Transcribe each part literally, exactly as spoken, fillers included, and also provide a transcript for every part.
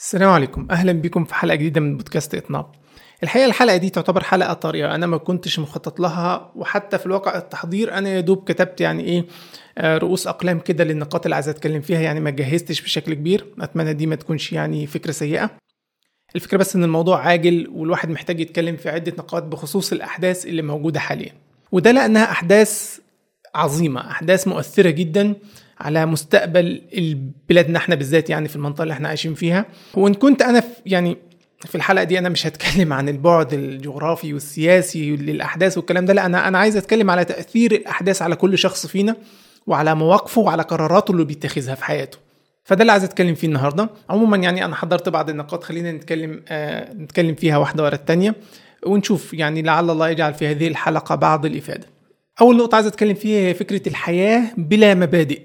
السلام عليكم، أهلا بكم في حلقة جديدة من بودكاست إطناب. الحقيقة الحلقة دي تعتبر حلقة طريقة أنا ما كنتش مخطط لها، وحتى في الواقع التحضير أنا يدوب كتبت يعني إيه رؤوس أقلام كده للنقاط اللي عايز أتكلم فيها، يعني ما جهزتش بشكل كبير. أتمنى دي ما تكونش يعني فكرة سيئة. الفكرة بس إن الموضوع عاجل والواحد محتاج يتكلم في عدة نقاط بخصوص الأحداث اللي موجودة حاليا، وده لأنها أحداث عظيمة، أحداث مؤثرة جدا على مستقبل بلادنا احنا بالذات، يعني في المنطقة اللي احنا عايشين فيها. وان كنت انا في يعني في الحلقة دي انا مش هتكلم عن البعد الجغرافي والسياسي للأحداث والكلام ده، لا انا انا عايز اتكلم على تأثير الأحداث على كل شخص فينا وعلى مواقفه وعلى قراراته اللي بيتخذها في حياته، فده اللي عايز اتكلم فيه النهاردة. عموما يعني انا حضرت بعض النقاط، خلينا نتكلم آه نتكلم فيها واحدة ورا التانية ونشوف يعني لعل الله يجعل في هذه الحلقة بعض الإفادة. أول نقطة عايز أتكلم فيها هي فكرة الحياة بلا مبادئ.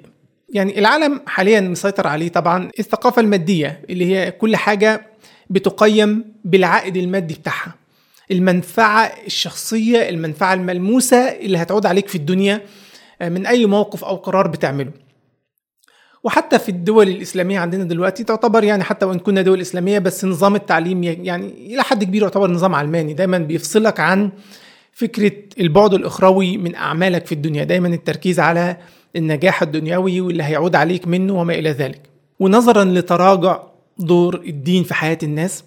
يعني العالم حاليا مسيطر عليه طبعا الثقافة المادية، اللي هي كل حاجة بتقيم بالعائد المادي بتاعها، المنفعة الشخصية، المنفعة الملموسة اللي هتعود عليك في الدنيا من أي موقف أو قرار بتعمله. وحتى في الدول الإسلامية عندنا دلوقتي تعتبر يعني حتى وإن كنا دول إسلامية، بس نظام التعليم يعني إلى حد كبير يعتبر نظام علماني، دايما بيفصلك عن فكرة البعد الأخروي من أعمالك في الدنيا، دايما التركيز على النجاح الدنيوي واللي هيعود عليك منه وما إلى ذلك. ونظرا لتراجع دور الدين في حياة الناس،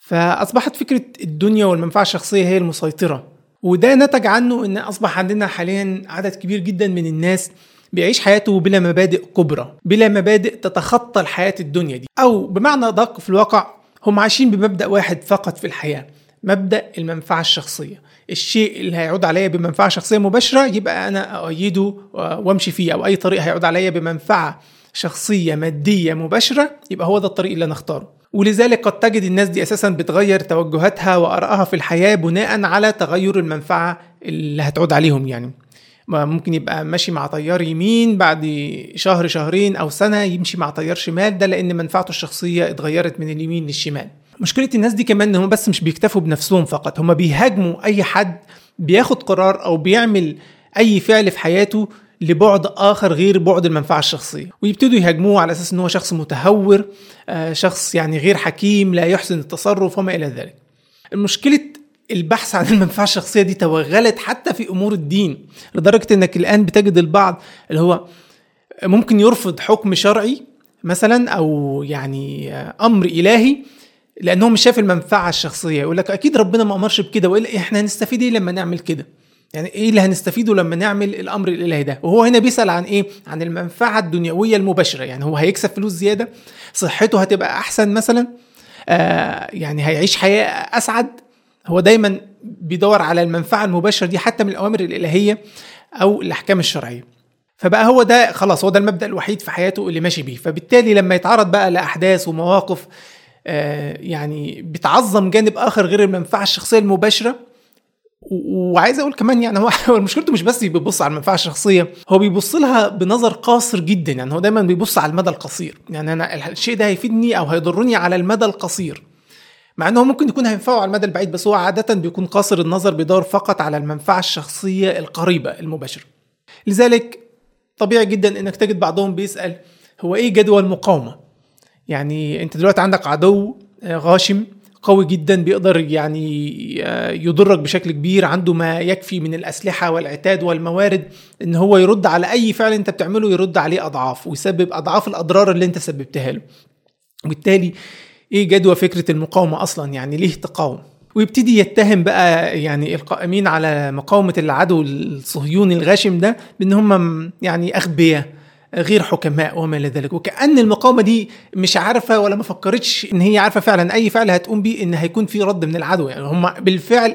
فأصبحت فكرة الدنيا والمنفعة الشخصية هي المسيطرة، وده نتج عنه أن أصبح عندنا حاليا عدد كبير جدا من الناس بيعيش حياته بلا مبادئ كبرى، بلا مبادئ تتخطى الحياة الدنيا دي، أو بمعنى أدق في الواقع هم عايشين بمبدأ واحد فقط في الحياة، مبدأ المنفعة الشخصية. الشيء اللي هيعود عليا بمنفعة شخصية مباشرة يبقى أنا أؤيده وامشي فيه، أو أي طريق هيعود عليا بمنفعة شخصية مادية مباشرة يبقى هو ده الطريق اللي نختاره. ولذلك قد تجد الناس دي أساسا بتغير توجهاتها وأرائها في الحياة بناء على تغير المنفعة اللي هتعود عليهم. يعني ممكن يبقى ماشي مع طيار يمين، بعد شهر شهرين أو سنة يمشي مع طيار شمال، ده لأن منفعته الشخصية اتغيرت من اليمين للشمال. مشكلة الناس دي كمان هم بس مش بيكتفوا بنفسهم فقط، هم بيهاجموا أي حد بياخد قرار أو بيعمل أي فعل في حياته لبعد آخر غير بعد المنفعة الشخصية، ويبتدوا يهاجموه على أساس أنه شخص متهور، شخص يعني غير حكيم، لا يحسن التصرف وما إلى ذلك. المشكلة البحث عن المنفعة الشخصية دي توغلت حتى في أمور الدين، لدرجة أنك الآن بتجد البعض اللي هو ممكن يرفض حكم شرعي مثلا أو يعني أمر إلهي لأنهم مش شايف المنفعة الشخصية، يقولك أكيد ربنا ما أمرش بكده، وإلا إحنا هنستفيد إيه لما نعمل كده؟ يعني إيه اللي هنستفيده لما نعمل الأمر الإلهي ده؟ وهو هنا بيسأل عن إيه؟ عن المنفعة الدنيوية المباشرة، يعني هو هيكسب فلوس زيادة، صحته هتبقى أحسن مثلا، آه يعني هيعيش حياة أسعد. هو دايما بيدور على المنفعة المباشرة دي حتى من الأوامر الإلهية أو الأحكام الشرعية، فبقى هو ده خلاص هو ده المبدأ الوحيد في حياته اللي ماشي بيه. فبالتالي لما يتعرض بقى لأحداث ومواقف يعني بتعظم جانب آخر غير المنفعة الشخصية المباشرة، وعايز أقول كمان يعني هو مشكلته مش بس بيبص على المنفعة الشخصية، هو بيبص لها بنظر قاصر جدا، يعني هو دايما بيبص على المدى القصير، يعني أنا الشيء ده هيفيدني أو هيضرني على المدى القصير، مع أنه ممكن يكون هينفعه على المدى البعيد، بس هو عادة بيكون قاصر النظر، بيدور فقط على المنفعة الشخصية القريبة المباشرة. لذلك طبيعي جدا أنك تجد بعضهم بيسأل هو إيه جدوى المقاومة؟ يعني انت دلوقتي عندك عدو غاشم قوي جدا بيقدر يعني يضرك بشكل كبير، عنده ما يكفي من الأسلحة والعتاد والموارد ان هو يرد على اي فعل انت بتعمله، يرد عليه اضعاف ويسبب اضعاف الاضرار اللي انت سببتها له. وبالتالي ايه جدوى فكرة المقاومة اصلا؟ يعني ليه تقاوم؟ ويبتدي يتهم بقى يعني القائمين على مقاومة العدو الصهيوني الغاشم ده بان هم يعني اغبياء غير حكماء وما إلى ذلك، وكأن المقاومة دي مش عارفة ولا ما فكرتش إن هي عارفة فعلا أي فعل هتقوم بيه إن هيكون فيه رد من العدو. يعني هم بالفعل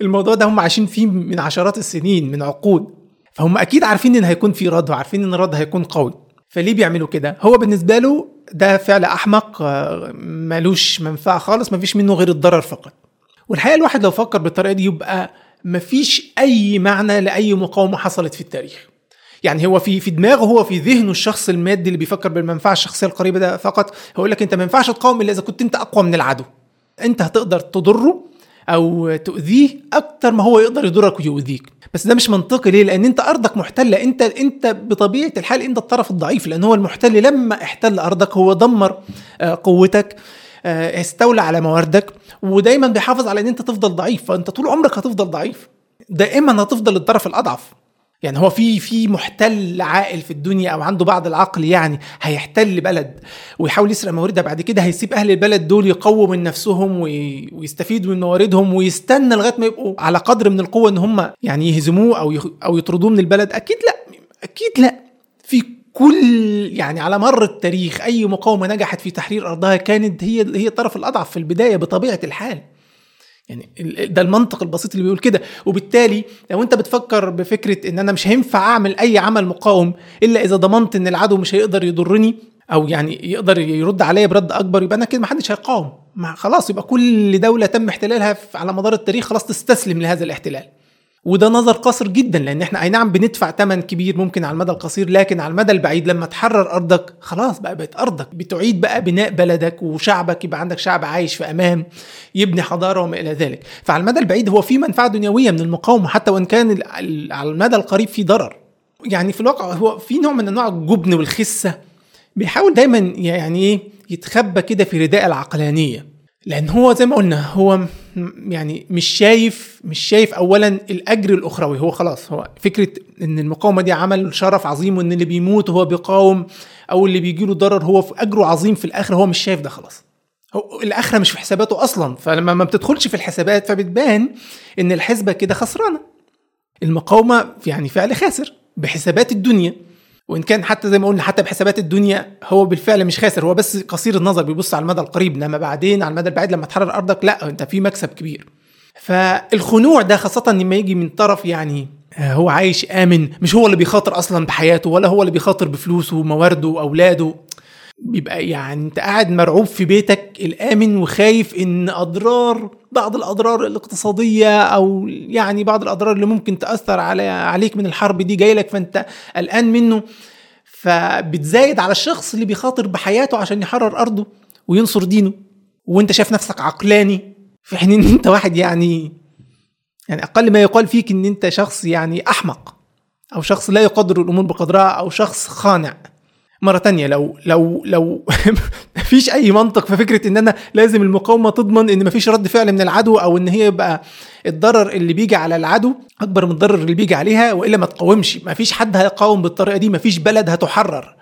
الموضوع ده هم عايشين فيه من عشرات السنين من عقود، فهم أكيد عارفين إن هيكون فيه رد وعارفين إن الرد هيكون قوي، فليه بيعملوا كده؟ هو بالنسبة له ده فعل أحمق ملوش منفعة خالص، مفيش منه غير الضرر فقط. والحقيقة الواحد لو فكر بالطريقة دي يبقى مفيش أي معنى لأي مقاومة حصلت في التاريخ. يعني هو في في دماغه، هو في ذهنه الشخص المادي اللي بيفكر بالمنفعة الشخصية القريبة ده فقط هقول لك انت ما ينفعش تقاوم الا اذا كنت انت اقوى من العدو، انت هتقدر تضره أو تؤذيه أكتر ما هو يقدر يضرك ويؤذيك. بس ده مش منطقي. ليه؟ لأن أنت أرضك محتلة، أنت أنت بطبيعة الحال أنت الطرف الضعيف، لأن هو المحتل لما احتل أرضك هو دمر قوتك، استولى على مواردك، ودايما بيحافظ على أن أنت تفضل ضعيف. فأنت طول عمرك هتفضل ضعيف، دائما هتفضل الطرف الأضعف. يعني هو في في محتل عاقل في الدنيا او عنده بعض العقل يعني هيحتل بلد ويحاول يسرق مواردها، بعد كده هيسيب اهل البلد دول يقووا من نفسهم ويستفيدوا من مواردهم ويستنى لغايه ما يبقوا على قدر من القوه ان هم يعني يهزموه او او يطردوه من البلد؟ اكيد لا، اكيد لا. في كل يعني على مر التاريخ اي مقاومه نجحت في تحرير ارضها كانت هي هي الطرف الاضعف في البدايه بطبيعه الحال. يعني ده المنطق البسيط اللي بيقول كده. وبالتالي لو انت بتفكر بفكرة ان انا مش هينفع اعمل اي عمل مقاوم الا اذا ضمنت ان العدو مش هيقدر يضرني او يعني يقدر يرد عليا برد اكبر، يبقى انا كده محدش هيقاوم. ما خلاص، يبقى كل دولة تم احتلالها على مدار التاريخ خلاص تستسلم لهذا الاحتلال. وده نظر قصير جدا، لان احنا اي نعم بندفع ثمن كبير ممكن على المدى القصير، لكن على المدى البعيد لما تحرر ارضك خلاص بقى بقت ارضك، بتعيد بقى بناء بلدك وشعبك، يبقى عندك شعب عايش في امان يبني حضاره وما الى ذلك. فعلى المدى البعيد هو في منفعه دنيويه من المقاومه حتى وان كان على المدى القريب في ضرر. يعني في الواقع هو في نوع من انواع الجبن والخسه، بيحاول دايما يعني يتخبى كده في رداء العقلانيه، لان هو زي ما قلنا هو يعني مش شايف مش شايف اولا الاجر الاخروي. هو خلاص هو فكره ان المقاومه دي عمل شرف عظيم، وان اللي بيموت هو بيقاوم او اللي بيجيله ضرر هو في اجره عظيم في الاخره. هو مش شايف ده خلاص، هو الاخره مش في حساباته اصلا. فلما ما بتدخلش في الحسابات فبتبان ان الحسبه كده خسرانه، المقاومه يعني فعل خاسر بحسابات الدنيا. وإن كان حتى زي ما قلنا حتى بحسابات الدنيا هو بالفعل مش خاسر، هو بس قصير النظر بيبص على المدى القريب، إنما بعدين على المدى البعيد لما تحرر أرضك لأ أنت في مكسب كبير. فالخنوع ده خاصة لما يجي من طرف يعني هو عايش آمن، مش هو اللي بيخاطر أصلا بحياته ولا هو اللي بيخاطر بفلوسه وموارده وأولاده، بيبقى يعني أنت قاعد مرعوب في بيتك الآمن وخايف إن أضرار بعض الأضرار الاقتصادية أو يعني بعض الأضرار اللي ممكن تأثر على عليك من الحرب دي جاي لك، فأنت قلقان منه، فبتزايد على الشخص اللي بيخاطر بحياته عشان يحرر أرضه وينصر دينه، وأنت شايف نفسك عقلاني في حين إن أنت واحد يعني يعني أقل ما يقال فيك إن أنت شخص يعني أحمق أو شخص لا يقدر الأمور بقدرها أو شخص خانع. مرة تانية لو لو لو مفيش أي منطق في فكرة إن أنا لازم المقاومة تضمن إن مفيش رد فعل من العدو، أو إن هي بقى الضرر اللي بيجي على العدو أكبر من الضرر اللي بيجي عليها، وإلا ما تقاومش. مفيش حد هيقاوم بالطريقة دي، مفيش بلد هتحرر.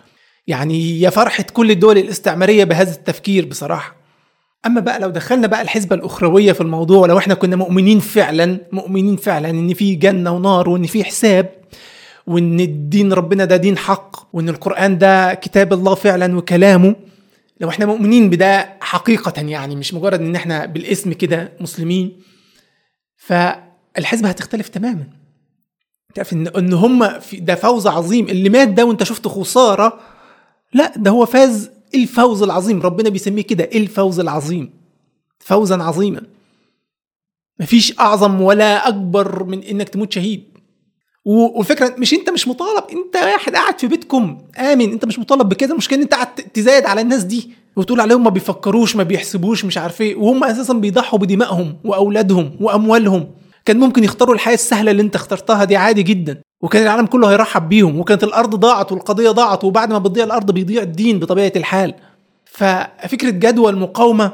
يعني يا فرحة كل الدول الاستعمارية بهذا التفكير بصراحة. أما بقى لو دخلنا بقى الحسبة الأخروية في الموضوع، لو إحنا كنا مؤمنين فعلا مؤمنين فعلا إن في جنة ونار وإن في حساب، وان الدين ربنا ده دين حق، وان القرآن ده كتاب الله فعلا وكلامه، لو احنا مؤمنين بده حقيقة يعني مش مجرد ان احنا بالاسم كده مسلمين، فالحسبة هتختلف تماما. تعرف ان, إن هم ده فوز عظيم، اللي مات ده وانت شفت خسارة، لا ده هو فاز الفوز العظيم، ربنا بيسميه كده الفوز العظيم، فوزا عظيما. مفيش اعظم ولا اكبر من انك تموت شهيد. والفكرة مش انت مش مطالب، انت واحد قاعد في بيتكم امن، انت مش مطالب بكذا. مش كان انت قاعد تزايد على الناس دي وتقول عليهم ما بيفكروش ما بيحسبوش مش عارف ايه، وهم اساسا بيضحوا بدمائهم واولادهم واموالهم. كان ممكن يختاروا الحياة السهلة اللي انت اخترتها دي عادي جدا، وكان العالم كله هيرحب بيهم، وكانت الارض ضاعت والقضية ضاعت، وبعد ما بتضيع الارض بيضيع الدين بطبيعة الحال. ففكرة جدوى المقاومة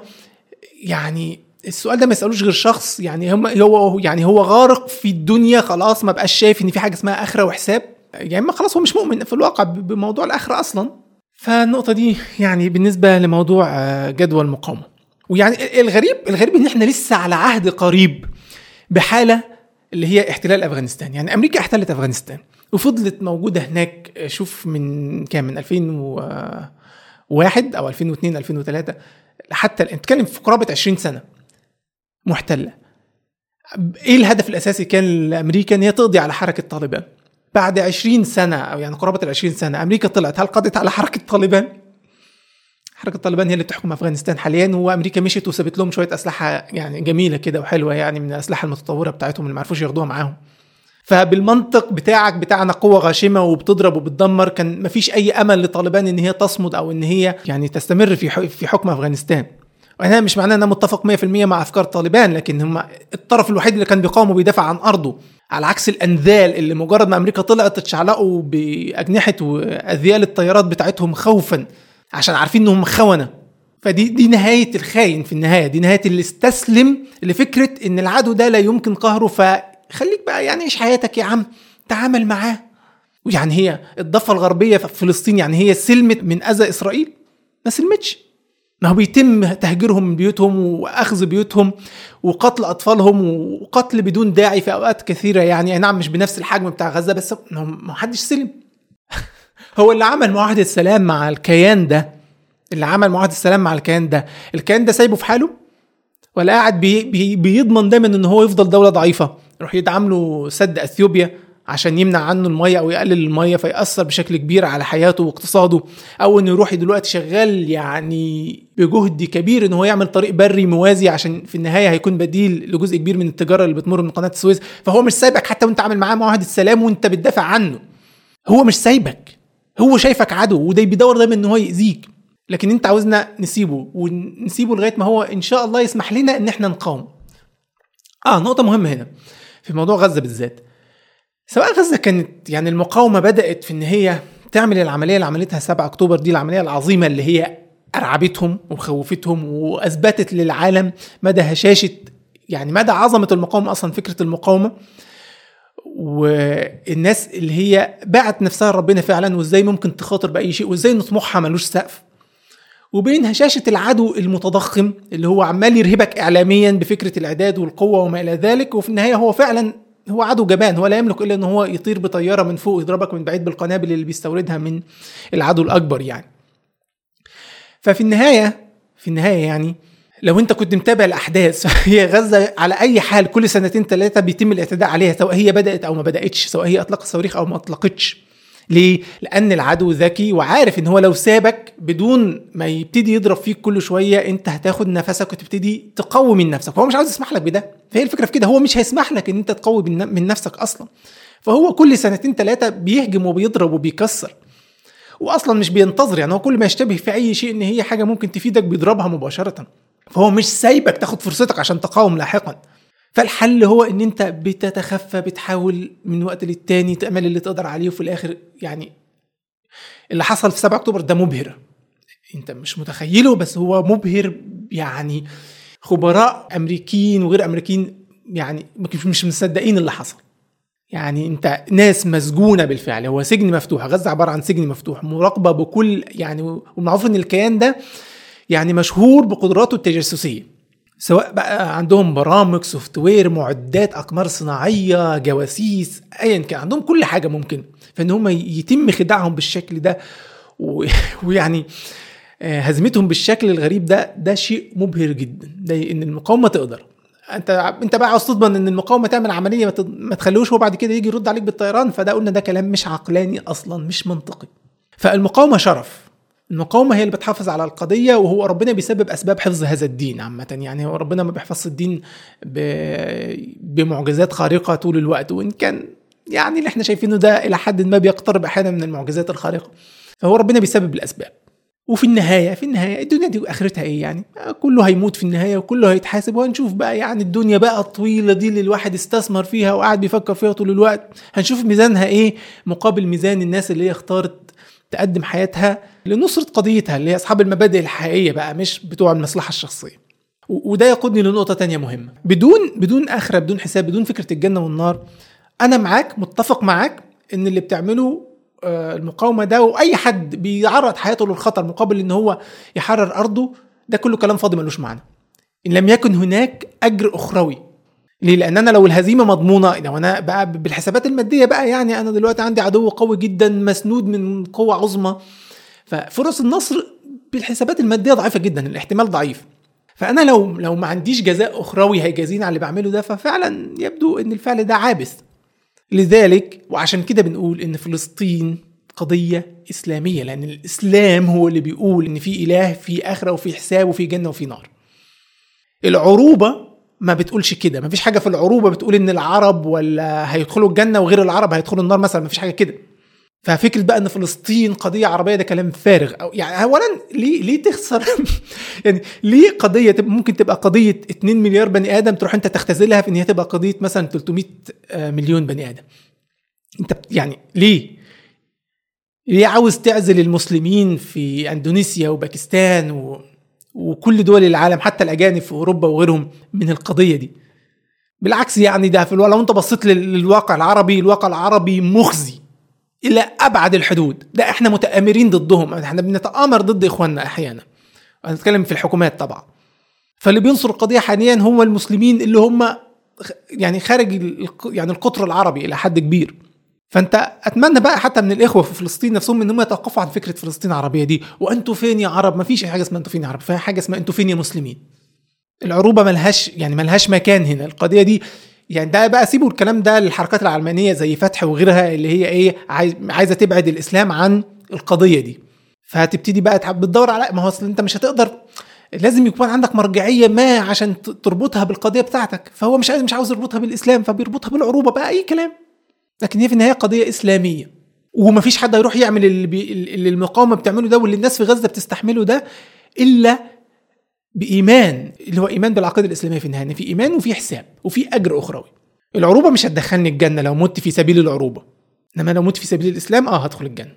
يعني السؤال ده ما يسألوش غير شخص يعني هو يعني هو غارق في الدنيا خلاص، ما بقاش شايف ان في حاجه اسمها اخره وحساب، يعني ما خلاص هو مش مؤمن في الواقع بموضوع الاخره اصلا. فالنقطه دي يعني بالنسبه لموضوع جدوى المقاومه. ويعني الغريب الغريب ان احنا لسه على عهد قريب بحاله اللي هي احتلال افغانستان. يعني امريكا احتلت افغانستان وفضلت موجوده هناك، شوف من كام من ألفين وواحد او ألفين واثنين ألفين وثلاثة حتى نتكلم في قرابه عشرين سنه محتلة. ايه الهدف الاساسي كان الامريكان؟ هي تقضي على حركة طالبان. بعد عشرين سنة او يعني قرابة العشرين سنة امريكا طلعت، هل قضت على حركة طالبان؟ حركة طالبان هي اللي بتحكم افغانستان حاليا، وامريكا مشت وسبت لهم شوية اسلحة يعني جميلة كده وحلوة، يعني من الاسلحة المتطورة بتاعتهم اللي معرفوش ياخدوها معاهم. فبالمنطق بتاعك بتاعنا قوة غاشمة وبتضرب وبتدمر، كان مفيش اي امل لطالبان ان هي تصمد او ان هي يعني تستمر في في حكم افغانستان. وهنا مش معناه أنا متفق مية في المية مع أفكار طالبان، لكن هم الطرف الوحيد اللي كان بيقاوموا بيدافع عن أرضه، على عكس الأنذال اللي مجرد ما أمريكا طلعت اتشعلقوا بأجنحة وأذيال الطيارات بتاعتهم خوفا، عشان عارفين إنهم خونة. فدي دي نهاية الخاين في النهاية، دي نهاية اللي استسلم لفكرة إن العدو ده لا يمكن قهره، فخليك بقى يعني إيش حياتك يا عم، تعامل معاه. ويعني هي الضفة الغربية في فلسطين يعني هي سلمت من أذى إسرائيل؟ ما سلمتش. ما هو بيتم تهجيرهم من بيوتهم وأخذ بيوتهم وقتل أطفالهم وقتل بدون داعي في أوقات كثيرة، يعني نعم مش بنفس الحجم بتاع غزة، بس ما حدش سلم. هو اللي عمل معاهدة السلام مع الكيان ده اللي عمل معاهدة السلام مع الكيان ده الكيان ده سايبه في حاله، ولا قاعد بي بي بيضمن دايما إن هو يفضل دولة ضعيفة، يروح يدعم له سد أثيوبيا عشان يمنع عنه المية أو يقلل المية فيأثر بشكل كبير على حياته واقتصاده، أو إنه يروح دلوقتي شغال يعني بجهد كبير إنه هو يعمل طريق بري موازي عشان في النهاية هيكون بديل لجزء كبير من التجارة اللي بتمر من قناة السويس. فهو مش سايبك حتى وانت عامل معاه معاهدة السلام وانت بتدافع عنه، هو مش سايبك، هو شايفك عدو وده بيدور دايما إنه هو يأذيك. لكن انت عاوزنا نسيبه ونسيبه لغاية ما هو إن شاء الله يسمح لنا إن احنا نقاوم. آه نقطة مهمة هنا في موضوع غزة بالذات، سواء غزة كانت يعني المقاومة بدأت في إن هي تعمل العملية اللي عملتها سبعة أكتوبر دي، العملية العظيمة اللي هي أرعبتهم وخوفتهم وأثبتت للعالم مدى هشاشة يعني مدى عظمة المقاومة، أصلا فكرة المقاومة والناس اللي هي باعت نفسها لربنا فعلا، وإزاي ممكن تخاطر بأي شيء وإزاي إن طموحها ملوش سقف، وبين هشاشة العدو المتضخم اللي هو عمال يرهبك إعلاميا بفكرة الإعداد والقوة وما إلى ذلك، وفي النهاية هو فعلا هو عدو جبان، هو لا يملك إلا أنه هو يطير بطيارة من فوق يضربك من بعيد بالقنابل اللي بيستوردها من العدو الأكبر يعني. ففي النهاية في النهاية يعني لو أنت كنت متابع الأحداث، هي غزة على أي حال كل سنتين ثلاثة بيتم الاعتداء عليها، سواء هي بدأت أو ما بدأتش، سواء هي أطلقت صواريخ أو ما أطلقتش. ليه؟ لأن العدو ذكي وعارف إن هو لو سابك بدون ما يبتدي يضرب فيك كل شوية أنت هتاخد نفسك وتبتدي تقوي من نفسك، هو مش عاوز يسمح لك بده. فهي الفكرة في كده، هو مش هيسمح لك إن أنت تقوي من نفسك أصلا، فهو كل سنتين ثلاثة بيهجم وبيضرب وبيكسر، وأصلا مش بينتظر، يعني هو كل ما يشتبه في أي شيء إن هي حاجة ممكن تفيدك بيضربها مباشرة، فهو مش سايبك تاخد فرصتك عشان تقاوم لاحقا. فالحل هو ان انت بتتخفى، بتحاول من وقت للتاني تعمل اللي تقدر عليه، وفي الاخر يعني اللي حصل في سبعة أكتوبر ده مبهر، انت مش متخيله بس هو مبهر. يعني خبراء امريكيين وغير امريكيين يعني مش مصدقين اللي حصل، يعني انت ناس مسجونه بالفعل، هو سجن مفتوح، غزه عباره عن سجن مفتوح مراقبه بكل يعني، ومعروف ان الكيان ده يعني مشهور بقدراته التجسسيه، سواء بقى عندهم برامج سوفت وير، معدات، أقمار صناعية، جواسيس، أيا كان عندهم كل حاجة ممكن، فإن هم يتم خداعهم بالشكل ده و... ويعني هزمتهم بالشكل الغريب ده، ده شيء مبهر جدا، ده إن المقاومة تقدر. أنت أنت بقى عاوز تضمن إن المقاومة تعمل عملية ما, ت... ما تخلوش هو بعد كده يجي يرد عليك بالطيران، فده قلنا ده كلام مش عقلاني أصلا، مش منطقي. فالمقاومة شرف، المقاومة هي اللي بتحافظ على القضية، وهو ربنا بيسبب أسباب حفظ هذا الدين عامة، يعني هو ربنا ما بيحفظ الدين بمعجزات خارقة طول الوقت، وإن كان يعني اللي احنا شايفينه ده إلى حد ما بيقترب أحيانا من المعجزات الخارقة، فهو ربنا بيسبب الأسباب. وفي النهاية في النهاية الدنيا دي وآخرتها إيه يعني، كله هيموت في النهاية وكله هيتحاسب، وهنشوف بقى يعني الدنيا بقى الطويلة دي اللي الواحد استثمر فيها وقاعد بيفكر فيها طول الوقت، هنشوف ميزانها إيه مقابل ميزان الناس اللي هي اختارت تقدم حياتها لنصرة قضيتها، اللي هي أصحاب المبادئ الحقيقية بقى، مش بتوع المصلحة الشخصية. وده يقودني لنقطة تانية مهمة، بدون بدون آخرة، بدون حساب، بدون فكرة الجنة والنار. أنا معاك، متفق معاك إن اللي بتعمله المقاومة ده وأي حد بيعرض حياته للخطر مقابل إن هو يحرر أرضه، ده كله كلام فاضي ملوش معنى إن لم يكن هناك أجر أخروي. ليه؟ لأن أنا لو الهزيمة مضمونة، لو أنا بقى بالحسابات المادية بقى يعني أنا دلوقتي عندي عدو قوي جدا مسنود من قوة عظمى، ففرص النصر بالحسابات المادية ضعيفة جدا، الاحتمال ضعيف، فأنا لو لو ما عنديش جزاء أخروي هيجازين على اللي بعمله ده، ففعلا يبدو إن الفعل ده عابث. لذلك وعشان كده بنقول إن فلسطين قضية إسلامية، لأن الإسلام هو اللي بيقول إن في إله، في آخرة، وفي حساب، وفي جنة، وفي نار. العروبة ما بتقولش كده، ما فيش حاجة في العروبة بتقول إن العرب ولا هيدخلوا الجنة وغير العرب هيدخلوا النار مثلا، ما فيش حاجة كده. ففكرة بقى ان فلسطين قضية عربية ده كلام فارغ. أو يعني اولا ليه ليه تخسر يعني ليه قضية ممكن تبقى قضية اتنين مليار بني ادم تروح انت تختزلها في ان هي تبقى قضية مثلا تلتمية مليون بني ادم؟ انت يعني ليه ليه عاوز تعزل المسلمين في اندونيسيا وباكستان و... وكل دول العالم حتى الاجانب في اوروبا وغيرهم من القضية دي؟ بالعكس يعني ده في الو... لو انت بصيت للواقع العربي، الواقع العربي مخزي الى ابعد الحدود. ده احنا متآمرين ضدهم، احنا بنتآمر ضد اخواننا احيانا، انا اتكلم في الحكومات طبعا. فاللي بينصر القضيه حاليا هم المسلمين اللي هم يعني خارج يعني القطر العربي الى حد كبير. فانت اتمنى بقى حتى من الاخوه في فلسطين نفسهم ان هم يتوقفوا عن فكره فلسطين العربيه دي، وانتوا فين يا عرب؟ ما فيش حاجه اسمها انتوا فين يا عرب، في حاجه اسمها انتوا فين يا مسلمين. العروبه ملهاش يعني ملهاش مكان هنا. القضيه دي يعني ده بقى سيبوا الكلام ده للحركات العلمانية زي فتح وغيرها اللي هي ايه عايزة تبعد الاسلام عن القضية دي. فهتبتدي بقى تحب بتدور على ما هو اصل انت مش هتقدر، لازم يكون عندك مرجعية ما عشان تربطها بالقضية بتاعتك. فهو مش عايز مش عاوز يربطها بالاسلام فبيربطها بالعروبة بقى اي كلام، لكن هي في النهاية قضية اسلامية. ومفيش حد هيروح يعمل اللي المقاومة بتعمله ده واللي الناس في غزة بتستحمله ده الا بإيمان، اللي هو إيمان بالعقيدة الإسلامية في النهاية، في إيمان وفي حساب وفي أجر أخروي. العروبة مش هتدخلني الجنة لو مت في سبيل العروبة، إنما لو مت في سبيل الإسلام آه هدخل الجنة.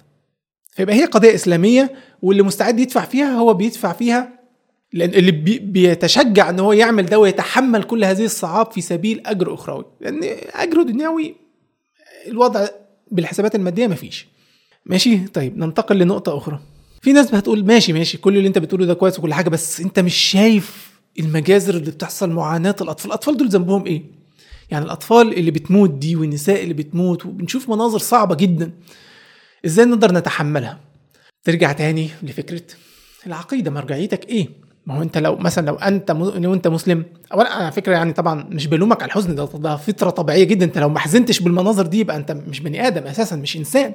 فيبقى هي قضية إسلامية، واللي مستعد يدفع فيها هو بيدفع فيها، لأن اللي بيتشجع إن هو يعمل ده ويتحمل كل هذه الصعاب في سبيل أجر أخروي، لأن أجره دنيوي الوضع بالحسابات المادية مفيش. ماشي، طيب ننتقل لنقطة أخرى. في ناس هتقول ماشي ماشي كل اللي انت بتقوله ده كويس وكل حاجه، بس انت مش شايف المجازر اللي بتحصل، معاناه الاطفال؟ الاطفال دول ذنبهم ايه؟ يعني الاطفال اللي بتموت دي والنساء اللي بتموت وبنشوف مناظر صعبه جدا، ازاي نقدر نتحملها؟ ترجع تاني لفكره العقيده، مرجعيتك ايه؟ ما هو انت لو مثلا لو انت لو انت مسلم، اولا على فكره يعني طبعا مش بلومك على الحزن، ده ده فطره طبيعيه جدا. انت لو ما حزنتش بالمناظر دي يبقى انت مش بني ادم اساسا، مش انسان.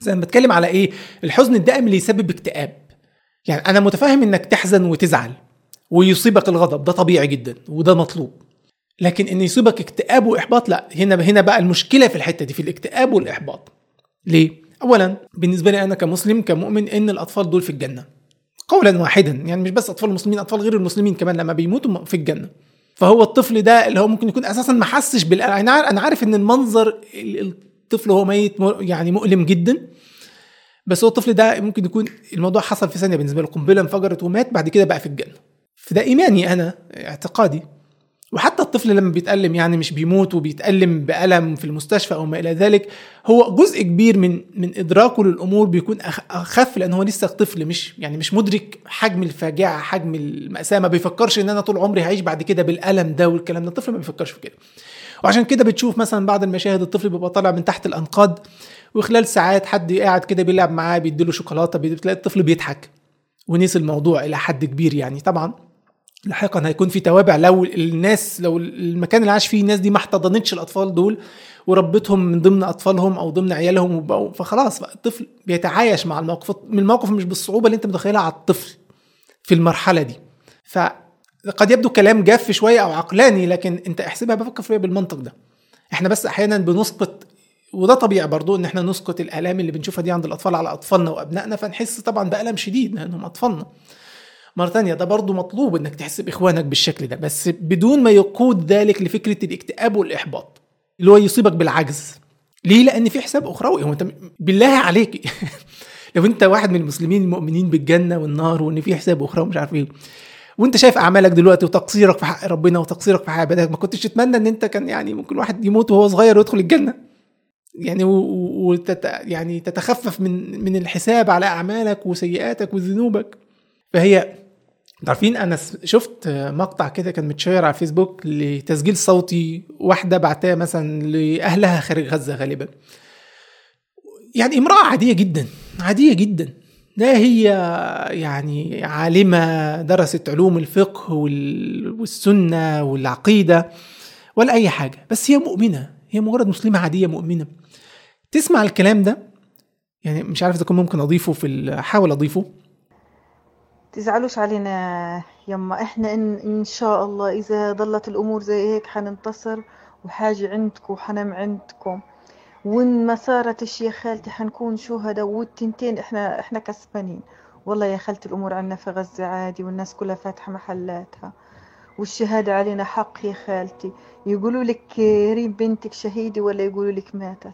زي ما بتكلم على ايه الحزن الدائم اللي يسبب اكتئاب. يعني انا متفاهم انك تحزن وتزعل ويصيبك الغضب، ده طبيعي جدا وده مطلوب، لكن ان يصيبك اكتئاب واحباط لا. هنا هنا بقى المشكله في الحته دي، في الاكتئاب والاحباط. ليه؟ اولا بالنسبه لي انا كمسلم كمؤمن ان الاطفال دول في الجنه قولا واحدا، يعني مش بس اطفال المسلمين، اطفال غير المسلمين كمان لما بيموتوا في الجنه. فهو الطفل ده اللي هو ممكن يكون اساسا ما حسش بال، انا عارف ان المنظر الطفل هو ميت يعني مؤلم جدا، بس هو الطفل ده ممكن يكون الموضوع حصل في ثانيه بالنسبه له، قنبله انفجرت ومات، بعد كده بقى في الجنه. فده ايماني انا، اعتقادي. وحتى الطفل لما بيتألم يعني مش بيموت وبيتألم بألم في المستشفى او ما الى ذلك، هو جزء كبير من من ادراكه للامور بيكون اخف، لان هو لسه طفل، مش يعني مش مدرك حجم الفاجعه حجم المأساة. ما بيفكرش ان انا طول عمري هعيش بعد كده بالألم ده والكلام ده، الطفل ما بيفكرش في كده. وعشان كده بتشوف مثلا بعض المشاهد الطفل بيبقى طالع من تحت الانقاض، وخلال ساعات حد قاعد كده بيلعب معاه بيديله شوكولاته، بتلاقي الطفل بيضحك ونسي الموضوع الى حد كبير. يعني طبعا لاحقا هيكون في توابع لو الناس، لو المكان اللي عاش فيه الناس دي ما احتضنتش الاطفال دول وربتهم من ضمن اطفالهم او ضمن عيالهم، وبقوا فخلاص بقى الطفل بيتعايش مع الموقف. من الموقف مش بالصعوبه اللي انت متخيلها على الطفل في المرحله دي. ف قد يبدو كلام جاف شويه او عقلاني، لكن انت احسبها، بفكر فيها بالمنطق ده. احنا بس احيانا بنسقط، وده طبيعي برضو ان احنا نسقط الالام اللي بنشوفها دي عند الاطفال على اطفالنا وابنائنا، فنحس طبعا بالم شديد لانهم اطفالنا. مره ثانيه ده برضو مطلوب انك تحس باخوانك بالشكل ده، بس بدون ما يقود ذلك لفكره الاكتئاب والاحباط اللي هو يصيبك بالعجز. ليه؟ لان في حساب اخروي. هو انت بالله عليك لو انت واحد من المسلمين المؤمنين بالجنه والنار وان في حساب اخروي مش عارف ايه، وانت شايف اعمالك دلوقتي وتقصيرك في حق ربنا وتقصيرك في حق عبادك، ما كنتش تتمنى ان انت كان يعني ممكن واحد يموت وهو صغير ويدخل الجنه يعني وتت يعني تتخفف من من الحساب على اعمالك وسيئاتك وذنوبك. فهي عارفين انا شفت مقطع كده كان متشير على فيسبوك لتسجيل صوتي واحده بعتها مثلا لاهلها خارج غزه غالبا، يعني امراه عاديه جدا عاديه جدا، لا هي يعني عالمة درست علوم الفقه والسنة والعقيدة ولا أي حاجة، بس هي مؤمنة، هي مجرد مسلمة عادية مؤمنة. تسمع الكلام ده، يعني مش عارف إذا كنت ممكن أضيفه في، حاول أضيفه. تزعلوش علينا يما، إحنا إن, إن شاء الله إذا ضلت الأمور زي هيك حننتصر، وحاجة عندكم وحنم عندكم، وان ما صارت الشي يا خالتي حنكون شهداء، والتنتين احنا احنا كسبانين. والله يا خالتي الامور عندنا في غزة عادي، والناس كلها فاتحة محلاتها، والشهادة علينا حق يا خالتي. يقولوا لك ريم بنتك شهيدة ولا يقولوا لك ماتت؟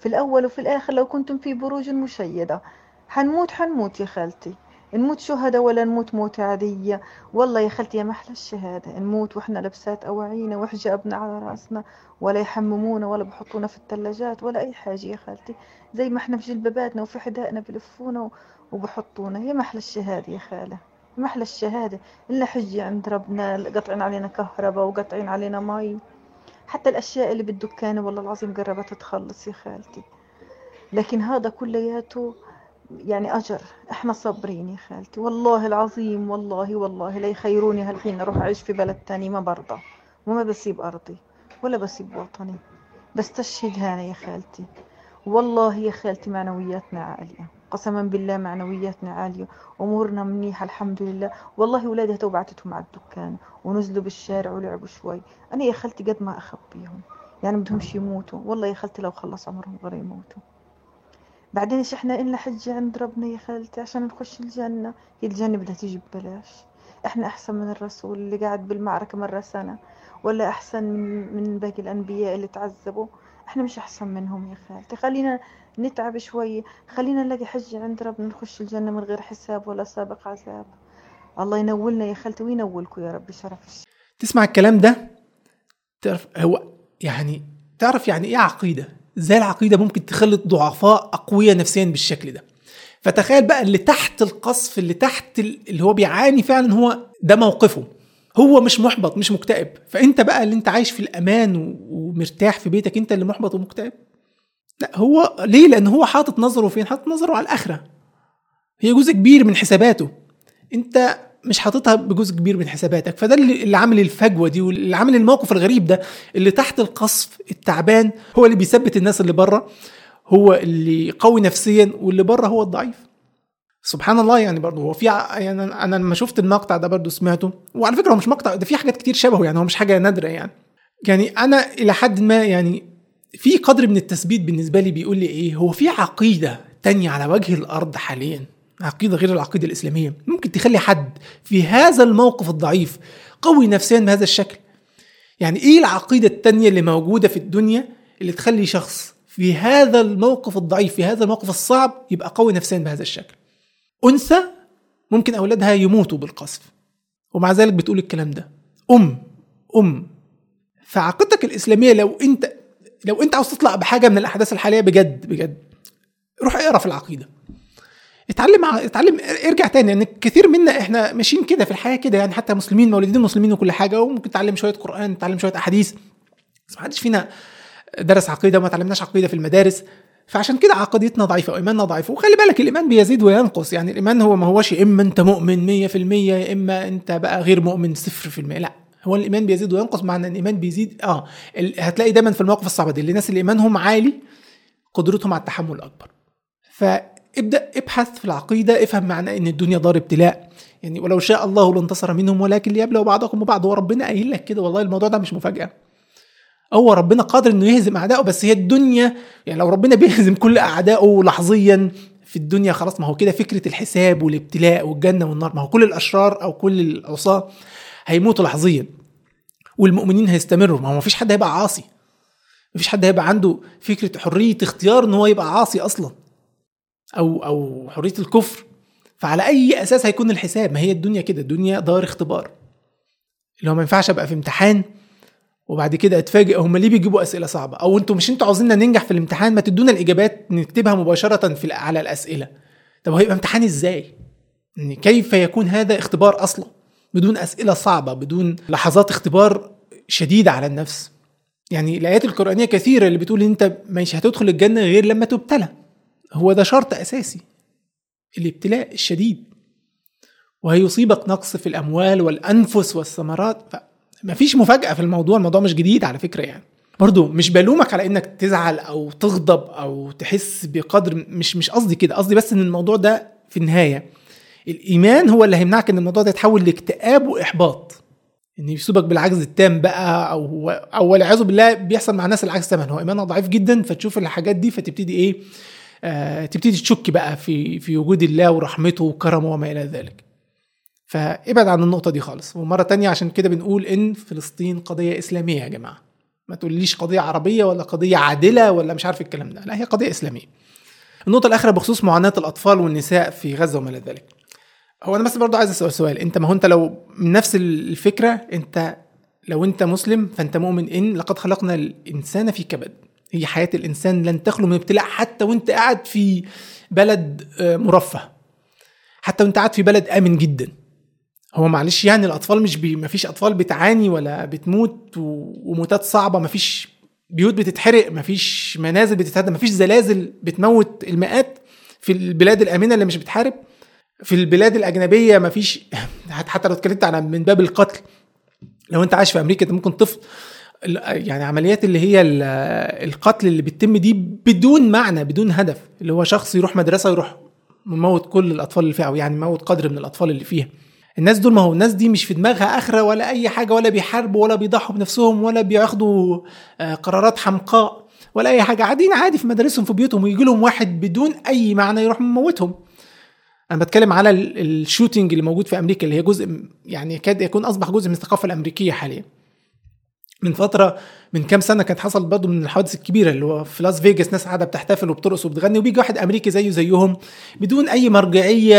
في الاول وفي الاخر لو كنتم في بروج مشيدة حنموت حنموت يا خالتي، نموت شهداء ولا نموت موت عادية. والله يا خالتي يا محلى الشهادة نموت واحنا لبسات أواعينا وحجابنا على رأسنا، ولا يحممونا ولا بحطونا في الثلاجات ولا أي حاجة يا خالتي، زي ما احنا في جلباباتنا وفي حدائنا بلفونا وبحطونا. يا محلى الشهادة يا خالة، يا محلى الشهادة. إلا حجة عند ربنا، قطعين علينا كهرباء وقطعين علينا مي، حتى الأشياء اللي بالدكان والله العظيم قربت تخلص يا خالتي. لكن هذا كلياته يعني أجر، إحنا صبرين يا خالتي والله العظيم. والله والله لا يخيروني هالحين أروح أعيش في بلد تاني، ما برضى وما بسيب أرضي ولا بسيب وطني، بستشهد هنا يا خالتي. والله يا خالتي معنوياتنا عالية، قسما بالله معنوياتنا عالية، أمورنا منيحة الحمد لله. والله أولادي هتو بعتتهم على الدكان ونزلوا بالشارع ولعبوا شوي، أنا يا خالتي قد ما أخبيهم يعني بدهمش يموتوا. والله يا خالتي لو خلص عمرهم غير يموتوا. بعدين ايش احنا إلا حجة عند ربنا يا خالتي عشان نخش الجنة؟ هي الجنة بدها تيجي ببلاش، احنا أحسن من الرسول اللي قاعد بالمعركة مرة سنة، ولا أحسن من, من باقي الأنبياء اللي تعذبوا؟ احنا مش أحسن منهم يا خالتي. خلينا نتعب شوية، خلينا نلاقي حجة عند ربنا نخش الجنة من غير حساب ولا سابق عذاب. الله ينولنا يا خالتي وينولكم يا رب. شرف تسمع الكلام ده تعرف هو يعني تعرف يعني ايه عقيدة؟ زي العقيدة ممكن تخلي ضعفاء أقوياء نفسيا بالشكل ده. فتخيل بقى اللي تحت القصف، اللي تحت اللي هو بيعاني فعلا، هو ده موقفه، هو مش محبط مش مكتئب. فأنت بقى اللي انت عايش في الأمان ومرتاح في بيتك، أنت اللي محبط ومكتئب؟ لا، هو ليه؟ لأن هو حاطط نظره فين؟ حاطط نظره على الآخرة، هي جزء كبير من حساباته، أنت مش حاططها بجزء كبير من حساباتك. فده اللي عامل الفجوة دي، واللي عامل الموقف الغريب ده. اللي تحت القصف التعبان هو اللي بيثبت الناس، اللي بره هو اللي قوي نفسيا، واللي بره هو الضعيف. سبحان الله. يعني برضه هو في يعني انا لما شفت المقطع ده برضه سمعته، وعلى فكرة هو مش مقطع ده، في حاجات كتير شبهه، يعني هو مش حاجة نادرة. يعني يعني انا الى حد ما يعني في قدر من التثبيت بالنسبة لي، بيقول لي ايه، هو في عقيدة تانية على وجه الارض حاليا، عقيدة غير العقيدة الإسلامية، ممكن تخلي حد في هذا الموقف الضعيف قوي نفسيا بهذا الشكل؟ يعني إيه العقيدة التانية اللي موجودة في الدنيا اللي تخلي شخص في هذا الموقف الضعيف، في هذا الموقف الصعب، يبقى قوي نفسيا بهذا الشكل؟ أنثى ممكن أولادها يموتوا بالقصف، ومع ذلك بتقول الكلام ده. أم أم فعقيدتك الإسلامية، لو أنت لو أنت عاوز تطلع بحاجة من الأحداث الحالية بجد بجد، روح اقرأ في العقيدة، اتعلم اتعلم ارجع تاني. يعني كثير منا احنا ماشيين كده في الحياه كده، يعني حتى مسلمين مولودين مسلمين وكل حاجه، وممكن تعلم شويه قران، تعلم شويه احاديث، بس ما حدش فينا درس عقيده، وما تعلمناش عقيده في المدارس. فعشان كده عقيدتنا ضعيفه وايماننا ضعيف. وخلي بالك الايمان بيزيد وينقص، يعني الايمان هو ما هوش يا اما انت مؤمن مية في المية يا اما انت بقى غير مؤمن صفر في المية، لا، هو الايمان بيزيد وينقص. معنى ان الايمان بيزيد اه هتلاقي دايما في المواقف الصعبه دي الناس اللي ايمانهم عالي قدرتهم على التحمل اكبر. ف ابدأ ابحث في العقيدة، افهم معنى ان الدنيا دار ابتلاء، يعني ولو شاء الله لانتصر منهم ولكن ليبلوا بعضكم وبعض. وربنا قايل لك كده، والله الموضوع ده مش مفاجأة، هو ربنا قادر انه يهزم اعدائه، بس هي الدنيا يعني لو ربنا بيهزم كل اعدائه لحظيا في الدنيا خلاص، ما هو كده فكرة الحساب والابتلاء والجنة والنار، ما هو كل الاشرار او كل العصاة هيموتوا لحظيا، والمؤمنين هيستمروا. ما هو مفيش حد هيبقى عاصي، مفيش حد هيبقى عنده فكرة حرية اختيار ان هو يبقى عاصي اصلا، أو أو حرية الكفر. فعلى أي أساس هيكون الحساب؟ ما هي الدنيا كده، الدنيا دار اختبار، اللي هو ما ينفعش أبقى في امتحان وبعد كده أتفاجئ هم ليه بيجيبوا أسئلة صعبة، أو أنتوا مش أنتوا عاوزيننا ننجح في الامتحان، ما تدونا الإجابات نكتبها مباشرة في على الأسئلة. طب هيبقى امتحان إزاي؟ يعني كيف يكون هذا اختبار أصلا بدون أسئلة صعبة، بدون لحظات اختبار شديدة على النفس؟ يعني الآيات القرآنية كثيرة اللي بتقول أنت مش هتدخل الجنة غير لما تبتلى، هو ده شرط أساسي، الابتلاء الشديد، وهيصيبك نقص في الأموال والأنفس والثمرات. فمفيش مفاجأة في الموضوع، الموضوع مش جديد على فكرة. يعني برضو مش بلومك على إنك تزعل أو تغضب أو تحس بقدر، مش مش قصدي كده، قصدي بس إن الموضوع ده في النهاية الإيمان هو اللي هيمنعك إن الموضوع ده يتحول لاكتئاب وإحباط. ان يصيبك بالعجز التام بقى او او والعياذ بالله بيحصل مع الناس العكس تماما، هو ايمانها ضعيف جدا فتشوف الحاجات دي فتبتدي ايه آه تبتدي تشك بقى في في وجود الله ورحمته وكرمه وما الى ذلك. فابعد عن النقطه دي خالص. ومره تانية عشان كده بنقول ان فلسطين قضيه اسلاميه يا جماعه، ما تقوليش قضيه عربيه ولا قضيه عادله ولا مش عارف الكلام ده، لا هي قضيه اسلاميه. النقطه الاخيره بخصوص معاناه الاطفال والنساء في غزه وما الى ذلك، هو انا بس برضو عايز اسال سؤال، انت ما هو انت لو نفس الفكره، انت لو انت مسلم فانت مؤمن ان لقد خلقنا الانسان في كبد، هي حياه الانسان لن تخلو من ابتلاء، حتى وانت قاعد في بلد مرفه، حتى وانت قاعد في بلد امن جدا. هو معلش يعني الاطفال مش بي... ما فيش اطفال بتعاني ولا بتموت و... وموتات صعبه، ما فيش بيوت بتتحرق، ما فيش منازل بتتهدم، ما فيش زلازل بتموت المئات في البلاد الامنه اللي مش بتحارب، في البلاد الاجنبيه ما فيش، حتى لو اتكلمت عن من باب القتل، لو انت عايش في امريكا انت ممكن طفل، يعني عمليات اللي هي القتل اللي بتتم دي بدون معنى بدون هدف، اللي هو شخص يروح مدرسه يروح مموت كل الاطفال اللي فيها، او يعني مموت قدر من الاطفال اللي فيها. الناس دول ما هو الناس دي مش في دماغها اخره ولا اي حاجه، ولا بيحاربوا ولا بيضحوا بنفسهم ولا بياخدوا قرارات حمقاء ولا اي حاجه، عاديين عادي في مدارسهم في بيوتهم، ويجي لهم واحد بدون اي معنى يروح مموتهم. انا بتكلم على الشوتينج اللي موجود في امريكا، اللي هي جزء يعني كاد يكون اصبح جزء من الثقافه الامريكيه حاليا. من فتره من كام سنه كانت حصل برضو من الحوادث الكبيره، اللي هو في لاس فيجاس ناس قاعده بتحتفل وبترقص وبتغني، وبيجي واحد امريكي زيه زيهم بدون اي مرجعيه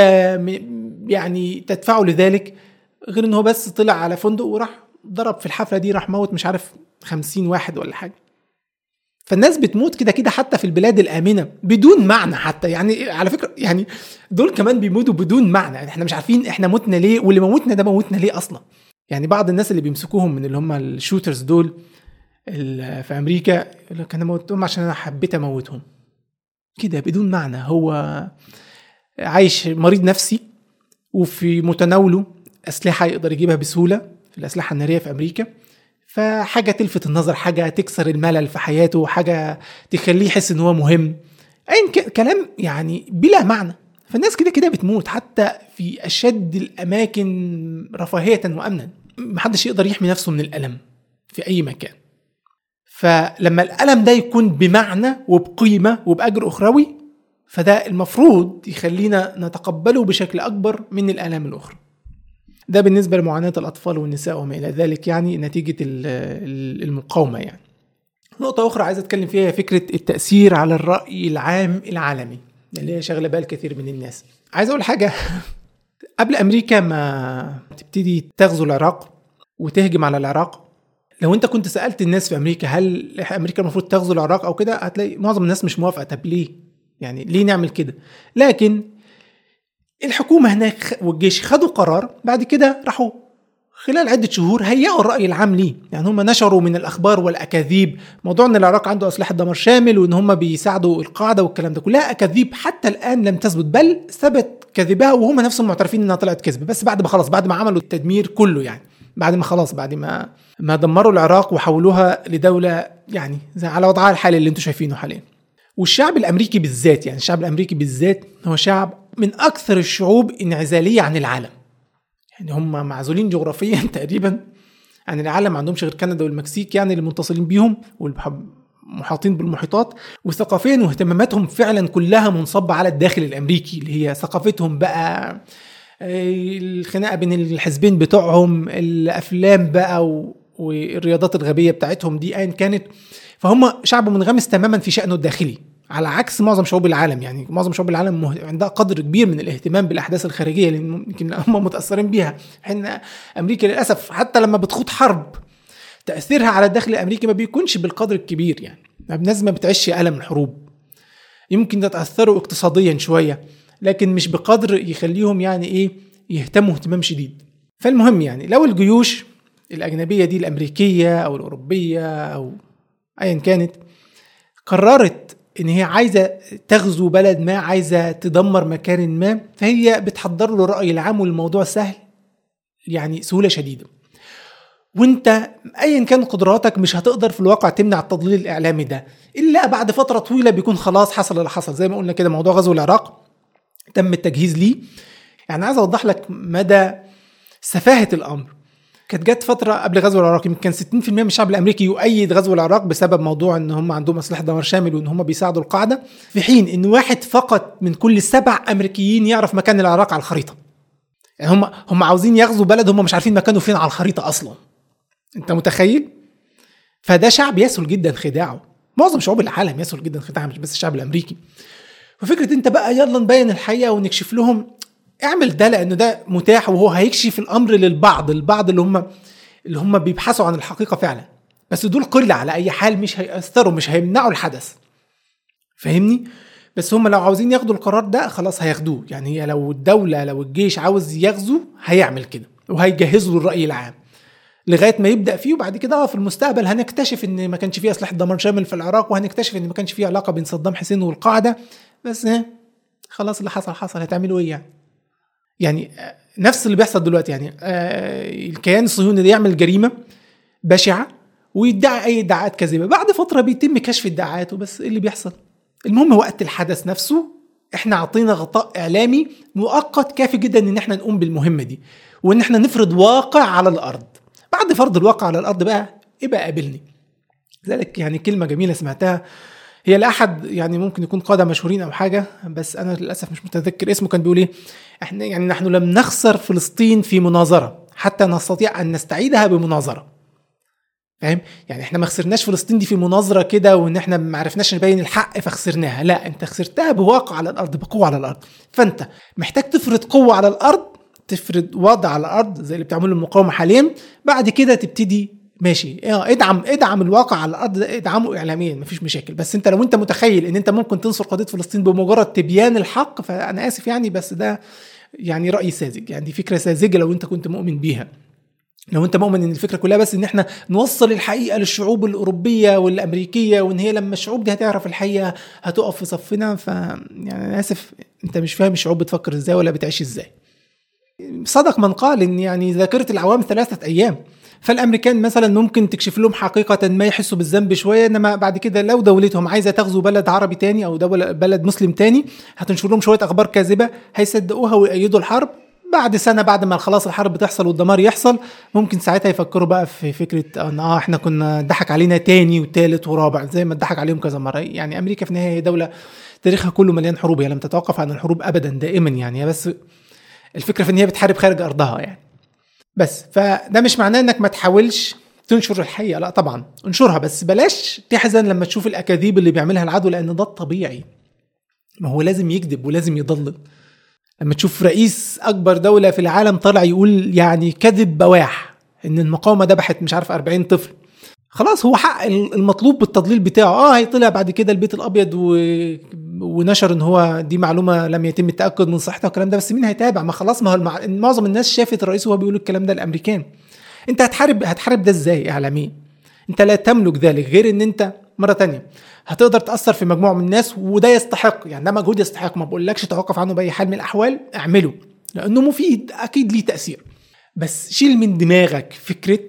يعني تدفعه لذلك، غير ان هو بس طلع على فندق وراح ضرب في الحفله دي، راح موت مش عارف خمسين واحد ولا حاجه. فالناس بتموت كده كده حتى في البلاد الامنه بدون معنى، حتى يعني على فكره يعني دول كمان بيموتوا بدون معنى، يعني احنا مش عارفين احنا موتنا ليه، واللي موتنا ده موتنا ليه اصلا. يعني بعض الناس اللي بيمسكوهم من اللي هم الشوترز دول في امريكا كانوا موتهم عشان انا حبيت اموتهم كده بدون معنى، هو عايش مريض نفسي وفي متناوله اسلحه يقدر يجيبها بسهوله، الاسلحه الناريه في امريكا، فحاجه تلفت النظر، حاجه تكسر الملل في حياته، حاجه تخليه يحس ان هو مهم، اي كلام يعني بلا معنى. فالناس كده كده بتموت حتى في اشد الاماكن رفاهيه وامنا، محدش يقدر يحمي نفسه من الالم في اي مكان. فلما الالم ده يكون بمعنى وبقيمه وباجر اخروي، فده المفروض يخلينا نتقبله بشكل اكبر من الالام الاخرى. ده بالنسبه لمعاناه الاطفال والنساء وما الى ذلك، يعني نتيجه المقاومه. يعني نقطه اخرى عايز اتكلم فيها هي فكره التاثير على الراي العام العالمي، اللي هي شغله بال كثير من الناس. عايز اقول حاجه، قبل امريكا ما تبتدي تغزو العراق وتهجم على العراق، لو انت كنت سالت الناس في امريكا هل امريكا المفروض تغزو العراق او كده، هتلاقي معظم الناس مش موافقه. طب ليه يعني ليه نعمل كده؟ لكن الحكومه هناك والجيش خدوا قرار، بعد كده راحوا خلال عده شهور هيئوا الراي العام ليه. يعني هم نشروا من الاخبار والاكاذيب موضوع ان العراق عنده اسلحه دمار شامل وان هم بيساعدوا القاعده والكلام ده، كلها اكاذيب حتى الان لم تثبت، بل ثبت كذبها وهم نفسهم معترفين انها طلعت كذب، بس بعد ما خلاص، بعد ما عملوا التدمير كله، يعني بعد ما خلاص بعد ما ما دمروا العراق وحولوها لدوله يعني على وضعها الحالي اللي انتم شايفينه حاليا. والشعب الامريكي بالذات، يعني الشعب الامريكي بالذات هو شعب من اكثر الشعوب انعزاليه عن العالم، يعني هم معزولين جغرافيا تقريبا عن العالم، ما عندهمش غير كندا والمكسيك يعني اللي منتصلين بيهم والمحاطين بالمحيطات، وثقافيا واهتماماتهم فعلا كلها منصبه على الداخل الامريكي، اللي هي ثقافتهم بقى، الخناقه بين الحزبين بتوعهم، الافلام بقى والرياضات الغبيه بتاعتهم دي ايا كانت. فهم شعب منغمس تماما في شأنه الداخلي، على عكس معظم شعوب العالم. يعني معظم شعوب العالم مه... عندها قدر كبير من الاهتمام بالاحداث الخارجيه اللي ممكن هم متاثرين بيها، احنا امريكا للاسف حتى لما بتخوض حرب تاثيرها على الداخل الامريكي ما بيكونش بالقدر الكبير، يعني الناس ما بتعيش الم الحروب، يمكن تتاثروا اقتصاديا شويه لكن مش بقدر يخليهم يعني ايه يهتموا اهتمام شديد. فالمهم يعني لو الجيوش الاجنبيه دي الامريكيه او الاوروبيه او ايا كانت قررت ان هي عايزه تغزو بلد ما، عايزه تدمر مكان ما، فهي بتحضر له الراي العام والموضوع سهل، يعني سهوله شديده. وانت ايا كان قدراتك مش هتقدر في الواقع تمنع التضليل الاعلامي ده الا بعد فتره طويله، بيكون خلاص حصل اللي حصل. زي ما قلنا كده موضوع غزو العراق تم التجهيز ليه. يعني عايز اوضح لك مدى سفاهه الامر. كانت جت فتره قبل غزو العراق يمكن ستين بالمية من الشعب الامريكي يؤيد غزو العراق بسبب موضوع ان هم عندهم مصلحه دمار شامل وان هم بيساعدوا القاعده، في حين ان واحد فقط من كل سبع امريكيين يعرف مكان العراق على الخريطه. يعني هم هم عاوزين يغزوا بلد هم مش عارفين مكانه فين على الخريطه اصلا، انت متخيل؟ فده شعب يسهل جدا خداعه، معظم شعوب العالم يسهل جدا خداعه مش بس الشعب الامريكي. ففكره انت بقى يلا نبين الحقيقه ونكشف لهم، اعمل ده لانه ده متاح وهو هيكشف الامر للبعض، البعض اللي هم اللي هم بيبحثوا عن الحقيقه فعلا، بس دول قله على اي حال، مش هيأثروا مش هيمنعوا الحدث، فاهمني؟ بس هم لو عاوزين ياخدوا القرار ده خلاص هياخدوه، يعني هي لو الدوله لو الجيش عاوز يغزو هيعمل كده وهيجهزوا الراي العام لغايه ما يبدا فيه، وبعد كده في المستقبل هنكتشف ان ما كانش فيه اسلحه دمار شامل في العراق، وهنكتشف ان ما كانش فيه علاقه بين صدام حسين والقاعده، بس خلاص اللي حصل حصل، هتعملوا ايه يعني؟ يعني نفس اللي بيحصل دلوقتي، يعني الكيان الصهيوني اللي يعمل جريمه بشعه ويدعي اي ادعاءات كاذبه، بعد فتره بيتم كشف ادعاءاته، بس اللي بيحصل المهم وقت الحدث نفسه احنا عطينا غطاء اعلامي مؤقت كافي جدا ان احنا نقوم بالمهمه دي وان احنا نفرض واقع على الارض. بعد فرض الواقع على الارض بقى ايه بقى قابلني؟ لذلك يعني كلمه جميله سمعتها هي لأحد يعني ممكن يكون قادة مشهورين أو حاجة، بس أنا للأسف مش متذكر اسمه، كان بيقول إيه، إحنا يعني نحن لم نخسر فلسطين في مناظرة حتى نستطيع أن نستعيدها بمناظرة، فاهم؟ يعني إحنا ما خسرناش فلسطين دي في مناظرة كده وإن إحنا ما عرفناش نبين الحق فخسرناها، لا، أنت خسرتها بواقع على الأرض، بقوة على الأرض. فأنت محتاج تفرض قوة على الأرض، تفرض وضع على الأرض زي اللي بتعمله المقاومة حاليا، بعد كده تبتدي ماشي ادعم ادعم الواقع على الارض، ادعمه اعلاميا مفيش مشاكل، بس انت لو انت متخيل ان انت ممكن تنصر قضيه فلسطين بمجرد تبيان الحق، فانا اسف يعني، بس ده يعني راي ساذج، يعني دي فكره ساذجه لو انت كنت مؤمن بيها، لو انت مؤمن ان الفكره كلها بس ان احنا نوصل الحقيقه للشعوب الاوروبيه والامريكيه وان هي لما الشعوب دي هتعرف الحقيقه هتقف في صفنا، ف يعني انا اسف انت مش فاهم الشعوب بتفكر ازاي ولا بتعيش ازاي. صدق من قال ان يعني ذاكره العوام ثلاثه ايام، فالامريكان مثلا ممكن تكشف لهم حقيقه ما يحسوا بالذنب شويه، انما بعد كده لو دولتهم عايزه تغزو بلد عربي تاني او دوله بلد مسلم تاني هتنشر لهم شويه اخبار كاذبه هيصدقوها ويؤيدوا الحرب. بعد سنه بعد ما خلاص الحرب بتحصل والدمار يحصل، ممكن ساعتها يفكروا بقى في فكره ان اه احنا كنا ضحك علينا تاني وتالت ورابع زي ما اتضحك عليهم كذا مره. يعني امريكا في النهايه دوله تاريخها كله مليان حروب، هي لم تتوقف عن الحروب ابدا دائما، يعني بس الفكره في ان هي بتحارب خارج ارضها يعني بس. فده مش معناه انك ما تحاولش تنشر الحقيقه، لا طبعا انشرها، بس بلاش تحزن لما تشوف الاكاذيب اللي بيعملها العدو، لان ده الطبيعي، ما هو لازم يكذب ولازم يضلل. لما تشوف رئيس اكبر دوله في العالم طالع يقول يعني كذب بواح ان المقاومه ذبحت مش عارف أربعين طفل، خلاص هو حق المطلوب بالتضليل بتاعه، اه هيطلع بعد كده البيت الابيض و... ونشر ان هو دي معلومه لم يتم التاكد من صحتها والكلام ده، بس مين هيتابع؟ ما خلاص، ما هو المع... معظم الناس شافت الرئيس وهو بيقول الكلام ده. الامريكان انت هتحارب هتحارب ده ازاي اعلاميا؟ انت لا تملك ذلك غير ان انت مره تانية هتقدر تاثر في مجموعه من الناس، وده يستحق، يعني ده مجهود يستحق، ما بقولكش توقف عنه باي حال من الاحوال، اعمله لانه مفيد اكيد ليه تاثير، بس شيل من دماغك فكره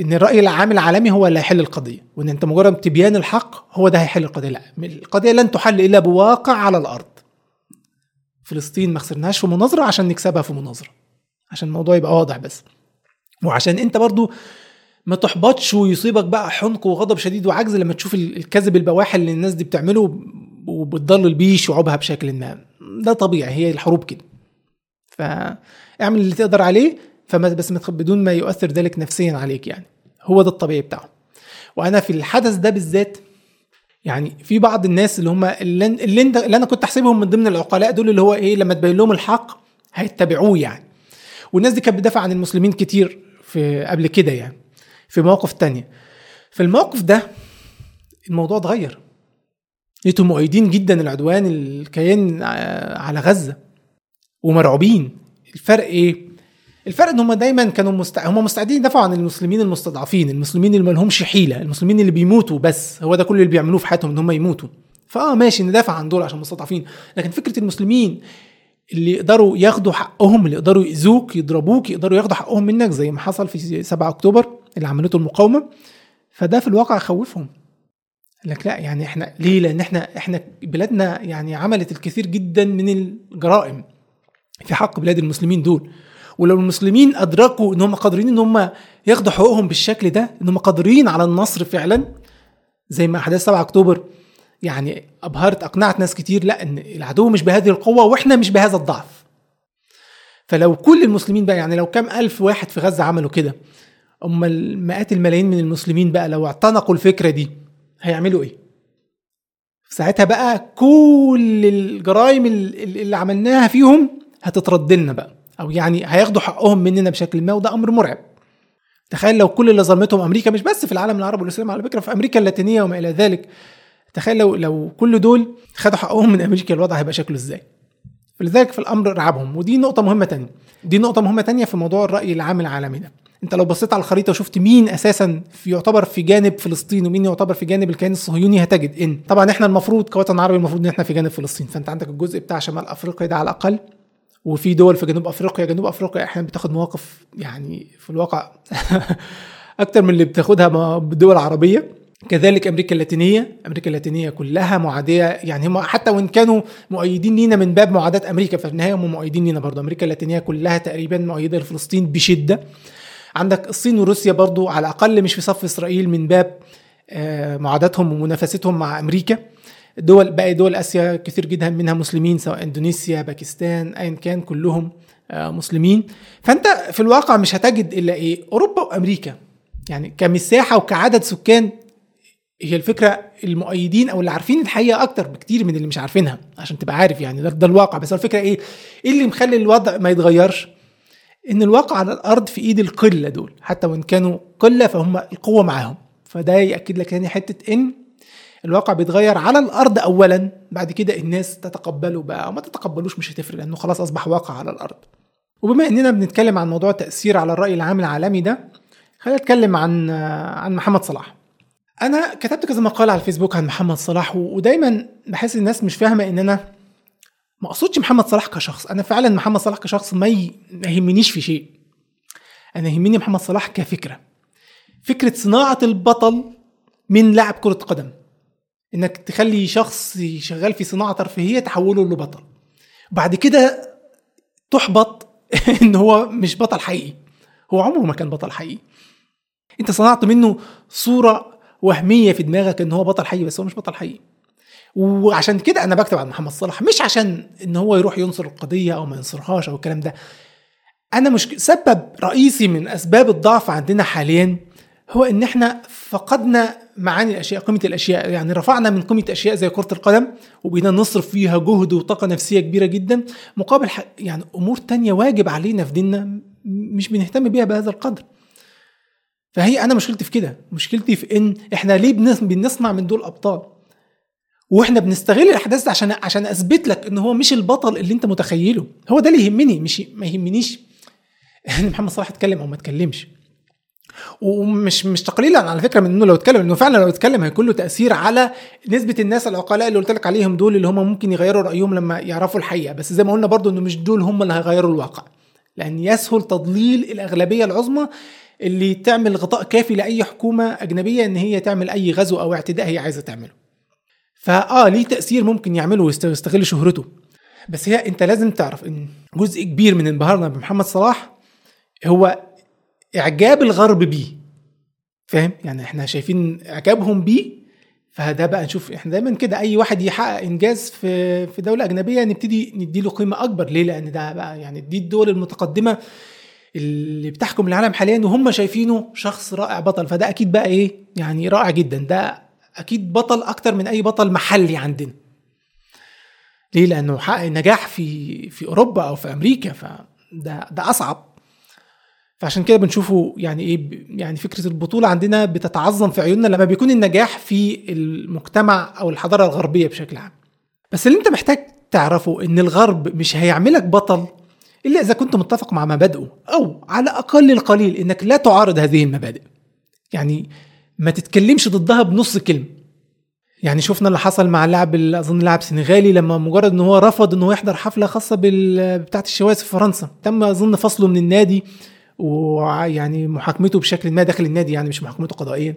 ان الراي العام العالمي هو اللي هيحل القضيه وان انت مجرد تبيان الحق هو ده هيحل القضيه. لا، القضيه لن تحل الا بواقع على الارض. فلسطين ما خسرناهاش في مناظره عشان نكسبها في مناظره، عشان الموضوع يبقى واضح بس، وعشان انت برضو ما تحبطش ويصيبك بقى حنق وغضب شديد وعجز لما تشوف الكذب البواح اللي الناس دي بتعمله وبتضلل بيه شعوبها بشكل ما، ده طبيعي، هي الحروب كده، فاعمل اللي تقدر عليه فما بس بدون ما يؤثر ذلك نفسيا عليك، يعني هو ده الطبيعي بتاعه. وانا في الحدث ده بالذات يعني في بعض الناس اللي هم اللي, اللي, اللي انا كنت احسبهم من ضمن العقلاء دول، اللي هو ايه لما تبين لهم الحق هيتبعوه يعني، والناس دي كانت بتدافع عن المسلمين كتير في قبل كده يعني في مواقف تانية، في الموقف ده الموضوع اتغير، لقيتهم مؤيدين جدا العدوان الكيان على غزة ومرعوبين. الفرق ايه؟ الفرق ان هم دايما كانوا مستع... هم مستعدين يدافعوا عن المسلمين المستضعفين، المسلمين اللي ما لهمش حيله، المسلمين اللي بيموتوا، بس هو ده كل اللي بيعملوه في حياتهم ان هم يموتوا، فاه ماشي ندافع عن دول عشان مستضعفين. لكن فكره المسلمين اللي يقدروا ياخدوا حقهم، اللي يقدروا يأذوك يضربوك يقدروا ياخدوا حقهم منك زي ما حصل في سبعة أكتوبر اللي عملته المقاومه، فده في الواقع خوفهم. لك لا يعني احنا ليه؟ لان احنا احنا بلادنا يعني عملت الكثير جدا من الجرائم في حق بلاد المسلمين دول، ولو المسلمين أدركوا إنهم قادرين إنهم ياخدوا حقوقهم بالشكل ده، إنهم قادرين على النصر فعلا زي ما أحداث سبعة أكتوبر يعني أبهرت أقنعت ناس كتير، لأ إن العدو مش بهذه القوة وإحنا مش بهذا الضعف. فلو كل المسلمين بقى، يعني لو كام ألف واحد في غزة عملوا كده، أما المئات الملايين من المسلمين بقى لو اعتنقوا الفكرة دي هيعملوا إيه؟ ساعتها بقى كل الجرائم اللي عملناها فيهم هتتردلنا بقى، أو يعني هياخدوا حقهم مننا بشكل ما، وده أمر مرعب. تخيل لو كل اللي ظلمتهم أمريكا، مش بس في العالم العربي والإسلامي على فكرة، في أمريكا اللاتينية وما إلى ذلك، تخيل لو, لو كل دول خدوا حقهم من أمريكا، الوضع هيبقى شكله إزاي؟ فلذلك في الأمر رعبهم. ودي نقطة مهمة تانية، دي نقطة مهمة تانية في موضوع الرأي العام العالمي ده. أنت لو بصيت على الخريطة وشفت مين أساسا في يعتبر في جانب فلسطين ومين يعتبر في جانب الكيان الصهيوني، هتجد إن طبعا إحنا المفروض كوطن عربي المفروض إن إحنا في جانب فلسطين. فأنت عندك الجزء بتاع شمال أفريقيا ده على الأقل، وفي دول في جنوب أفريقيا. جنوب أفريقيا أحيانا بتاخد مواقف يعني في الواقع أكتر من اللي بتاخدها بدول عربية. كذلك أمريكا اللاتينية، أمريكا اللاتينية كلها معادية، يعني هم حتى وإن كانوا مؤيدين لينا من باب معاداة أمريكا، ففي النهاية هم مؤيدين لينا برضه. أمريكا اللاتينية كلها تقريبا مؤيدة لفلسطين بشدة. عندك الصين وروسيا برضو على الأقل مش في صف إسرائيل من باب معاداتهم ومنافستهم مع أمريكا. دول باقي دول آسيا كثير جدا منها مسلمين، سواء إندونيسيا، باكستان، أين كان، كلهم مسلمين. فأنت في الواقع مش هتجد إلا إيه؟ أوروبا وأمريكا، يعني كمساحة وكعدد سكان هي الفكرة. المؤيدين أو اللي عارفين الحقيقة أكتر بكتير من اللي مش عارفينها، عشان تبقى عارف يعني ده الواقع. بس الفكرة إيه اللي مخلي الوضع ما يتغيرش؟ إن الواقع على الأرض في إيد القلة دول، حتى وإن كانوا قلة فهم القوة معاهم. فده يأكد لك يعني حتة إن الواقع بيتغير على الأرض أولا، بعد كده الناس تتقبله بقى أو ما تتقبلوش مش هتفرق، لأنه خلاص أصبح واقع على الأرض. وبما إننا بنتكلم عن موضوع تأثير على الرأي العام العالمي ده، خلينا نتكلم عن عن محمد صلاح. أنا كتبت كذا مقال على الفيسبوك عن محمد صلاح، ودايما بحس الناس مش فاهمة إن أنا ما اقصدش محمد صلاح كشخص. انا فعلا محمد صلاح كشخص ما يهمنيش في شيء، انا يهمني محمد صلاح كفكره، فكره صناعه البطل من لاعب كره قدم، انك تخلي شخص شغال في صناعه ترفيهيه تحوله لبطل، بعد كده تحبط ان هو مش بطل حقيقي. هو عمره ما كان بطل حقيقي، انت صنعت منه صوره وهميه في دماغك ان هو بطل حقيقي، بس هو مش بطل حقيقي. وعشان كده أنا بكتب عن محمد صلاح، مش عشان إن هو يروح ينصر القضية أو ما ينصرهاش أو الكلام ده. أنا مش سبب رئيسي من أسباب الضعف عندنا حاليا هو إن إحنا فقدنا معاني الأشياء، قيمة الأشياء. يعني رفعنا من قيمة أشياء زي كرة القدم وبقينا نصرف فيها جهد وطاقة نفسية كبيرة جدا مقابل يعني أمور تانية واجب علينا في ديننا مش بنهتم بيها بهذا القدر. فهي أنا مشكلتي في كده، مشكلتي في إن إحنا ليه بنصنع من دول أبطال، واحنا بنستغل الاحداث عشان عشان اثبت لك ان هو مش البطل اللي انت متخيله. هو ده اللي يهمني، مش ما يهمنيش ان محمد صلاح اتكلم او ما اتكلمش. ومش مش تقليلا على فكره من انه لو اتكلم، انه فعلا لو اتكلم هيكون له تاثير على نسبه الناس العقلاء اللي قلت لك عليهم دول، اللي هم ممكن يغيروا رايهم لما يعرفوا الحقيقه. بس زي ما قلنا برضو انه مش دول هم اللي هيغيروا الواقع، لان يسهل تضليل الاغلبيه العظمى اللي تعمل غطاء كافي لاي حكومه اجنبيه ان هي تعمل اي غزو او اعتداء هي عايزه تعمله. فآه ليه تأثير ممكن يعمله ويستغل شهرته، بس هي انت لازم تعرف ان جزء كبير من انبهارنا بمحمد صلاح هو اعجاب الغرب بيه، فاهم؟ يعني احنا شايفين اعجابهم بيه، فده بقى نشوف احنا دايما كده اي واحد يحقق انجاز في في دولة اجنبية نبتدي نديله قيمة اكبر. ليه؟ لان ده بقى يعني دي الدول المتقدمة اللي بتحكم العالم حاليا وهم شايفينه شخص رائع بطل، فده اكيد بقى ايه يعني رائع جدا، ده أكيد بطل أكتر من أي بطل محلي عندنا. ليه؟ لأنه حقق نجاح في في أوروبا أو في أمريكا، فده ده أصعب. فعشان كده بنشوفه يعني إيه يعني فكرة البطولة عندنا بتتعظم في عيوننا لما بيكون النجاح في المجتمع أو الحضارة الغربية بشكل عام. بس اللي أنت محتاج تعرفه إن الغرب مش هيعملك بطل إلا إذا كنت متفق مع مبادئه، أو على أقل القليل إنك لا تعارض هذه المبادئ، يعني ما تتكلمش ضدها بنص كلمة. يعني شفنا اللي حصل مع اللاعب أظن لاعب سنغالي لما مجرد أنه هو رفض أنه يحضر حفلة خاصة بتاعة الشواذ في فرنسا، تم أظن فصله من النادي ويعني محاكمته بشكل ما داخل النادي، يعني مش محاكمته قضائية.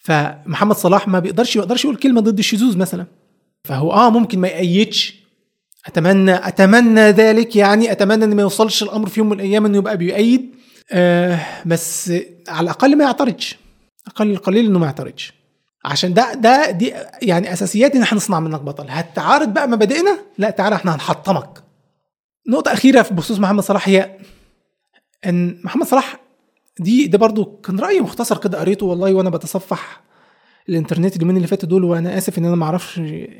فمحمد صلاح ما بيقدرش يقدرش يقول كلمة ضد الشذوذ مثلا، فهو آه ممكن ما يأيدش اتمنى اتمنى ذلك، يعني اتمنى ان ما يوصلش الامر في يوم من الايام انه يبقى بيؤيد، آه بس على الاقل ما يعترضش، اقل القليل انه ما يعترضش، عشان ده ده دي يعني اساسيات ان احنا نصنع منك بطل. هتعارض بقى مبادئنا؟ لا، تعالى احنا هنحطمك. نقطه اخيره في بخصوص محمد صلاح هي ان محمد صلاح دي ده برضو كان رايي مختصر كده قريته والله وانا بتصفح الانترنت اليومين اللي فاتوا دول، وانا اسف ان انا ما اعرفش،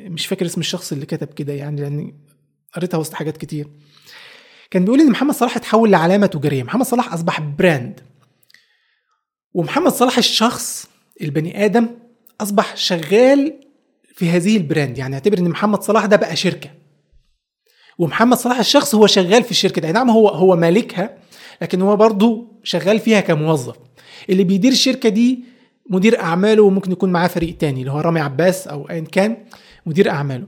مش فاكر اسم الشخص اللي كتب كده يعني، لان قريتها وسط حاجات كتير. كان بيقول ان محمد صلاح اتحول لعلامه تجاريه، محمد صلاح اصبح براند، ومحمد صلاح الشخص البني ادم اصبح شغال في هذه البراند. يعني اعتبر ان محمد صلاح ده بقى شركه، ومحمد صلاح الشخص هو شغال في الشركه ده. نعم هو هو مالكها، لكن هو برضو شغال فيها كموظف. اللي بيدير الشركه دي مدير اعماله، وممكن يكون معاه فريق تاني اللي هو رامي عباس او ايا كان مدير اعماله.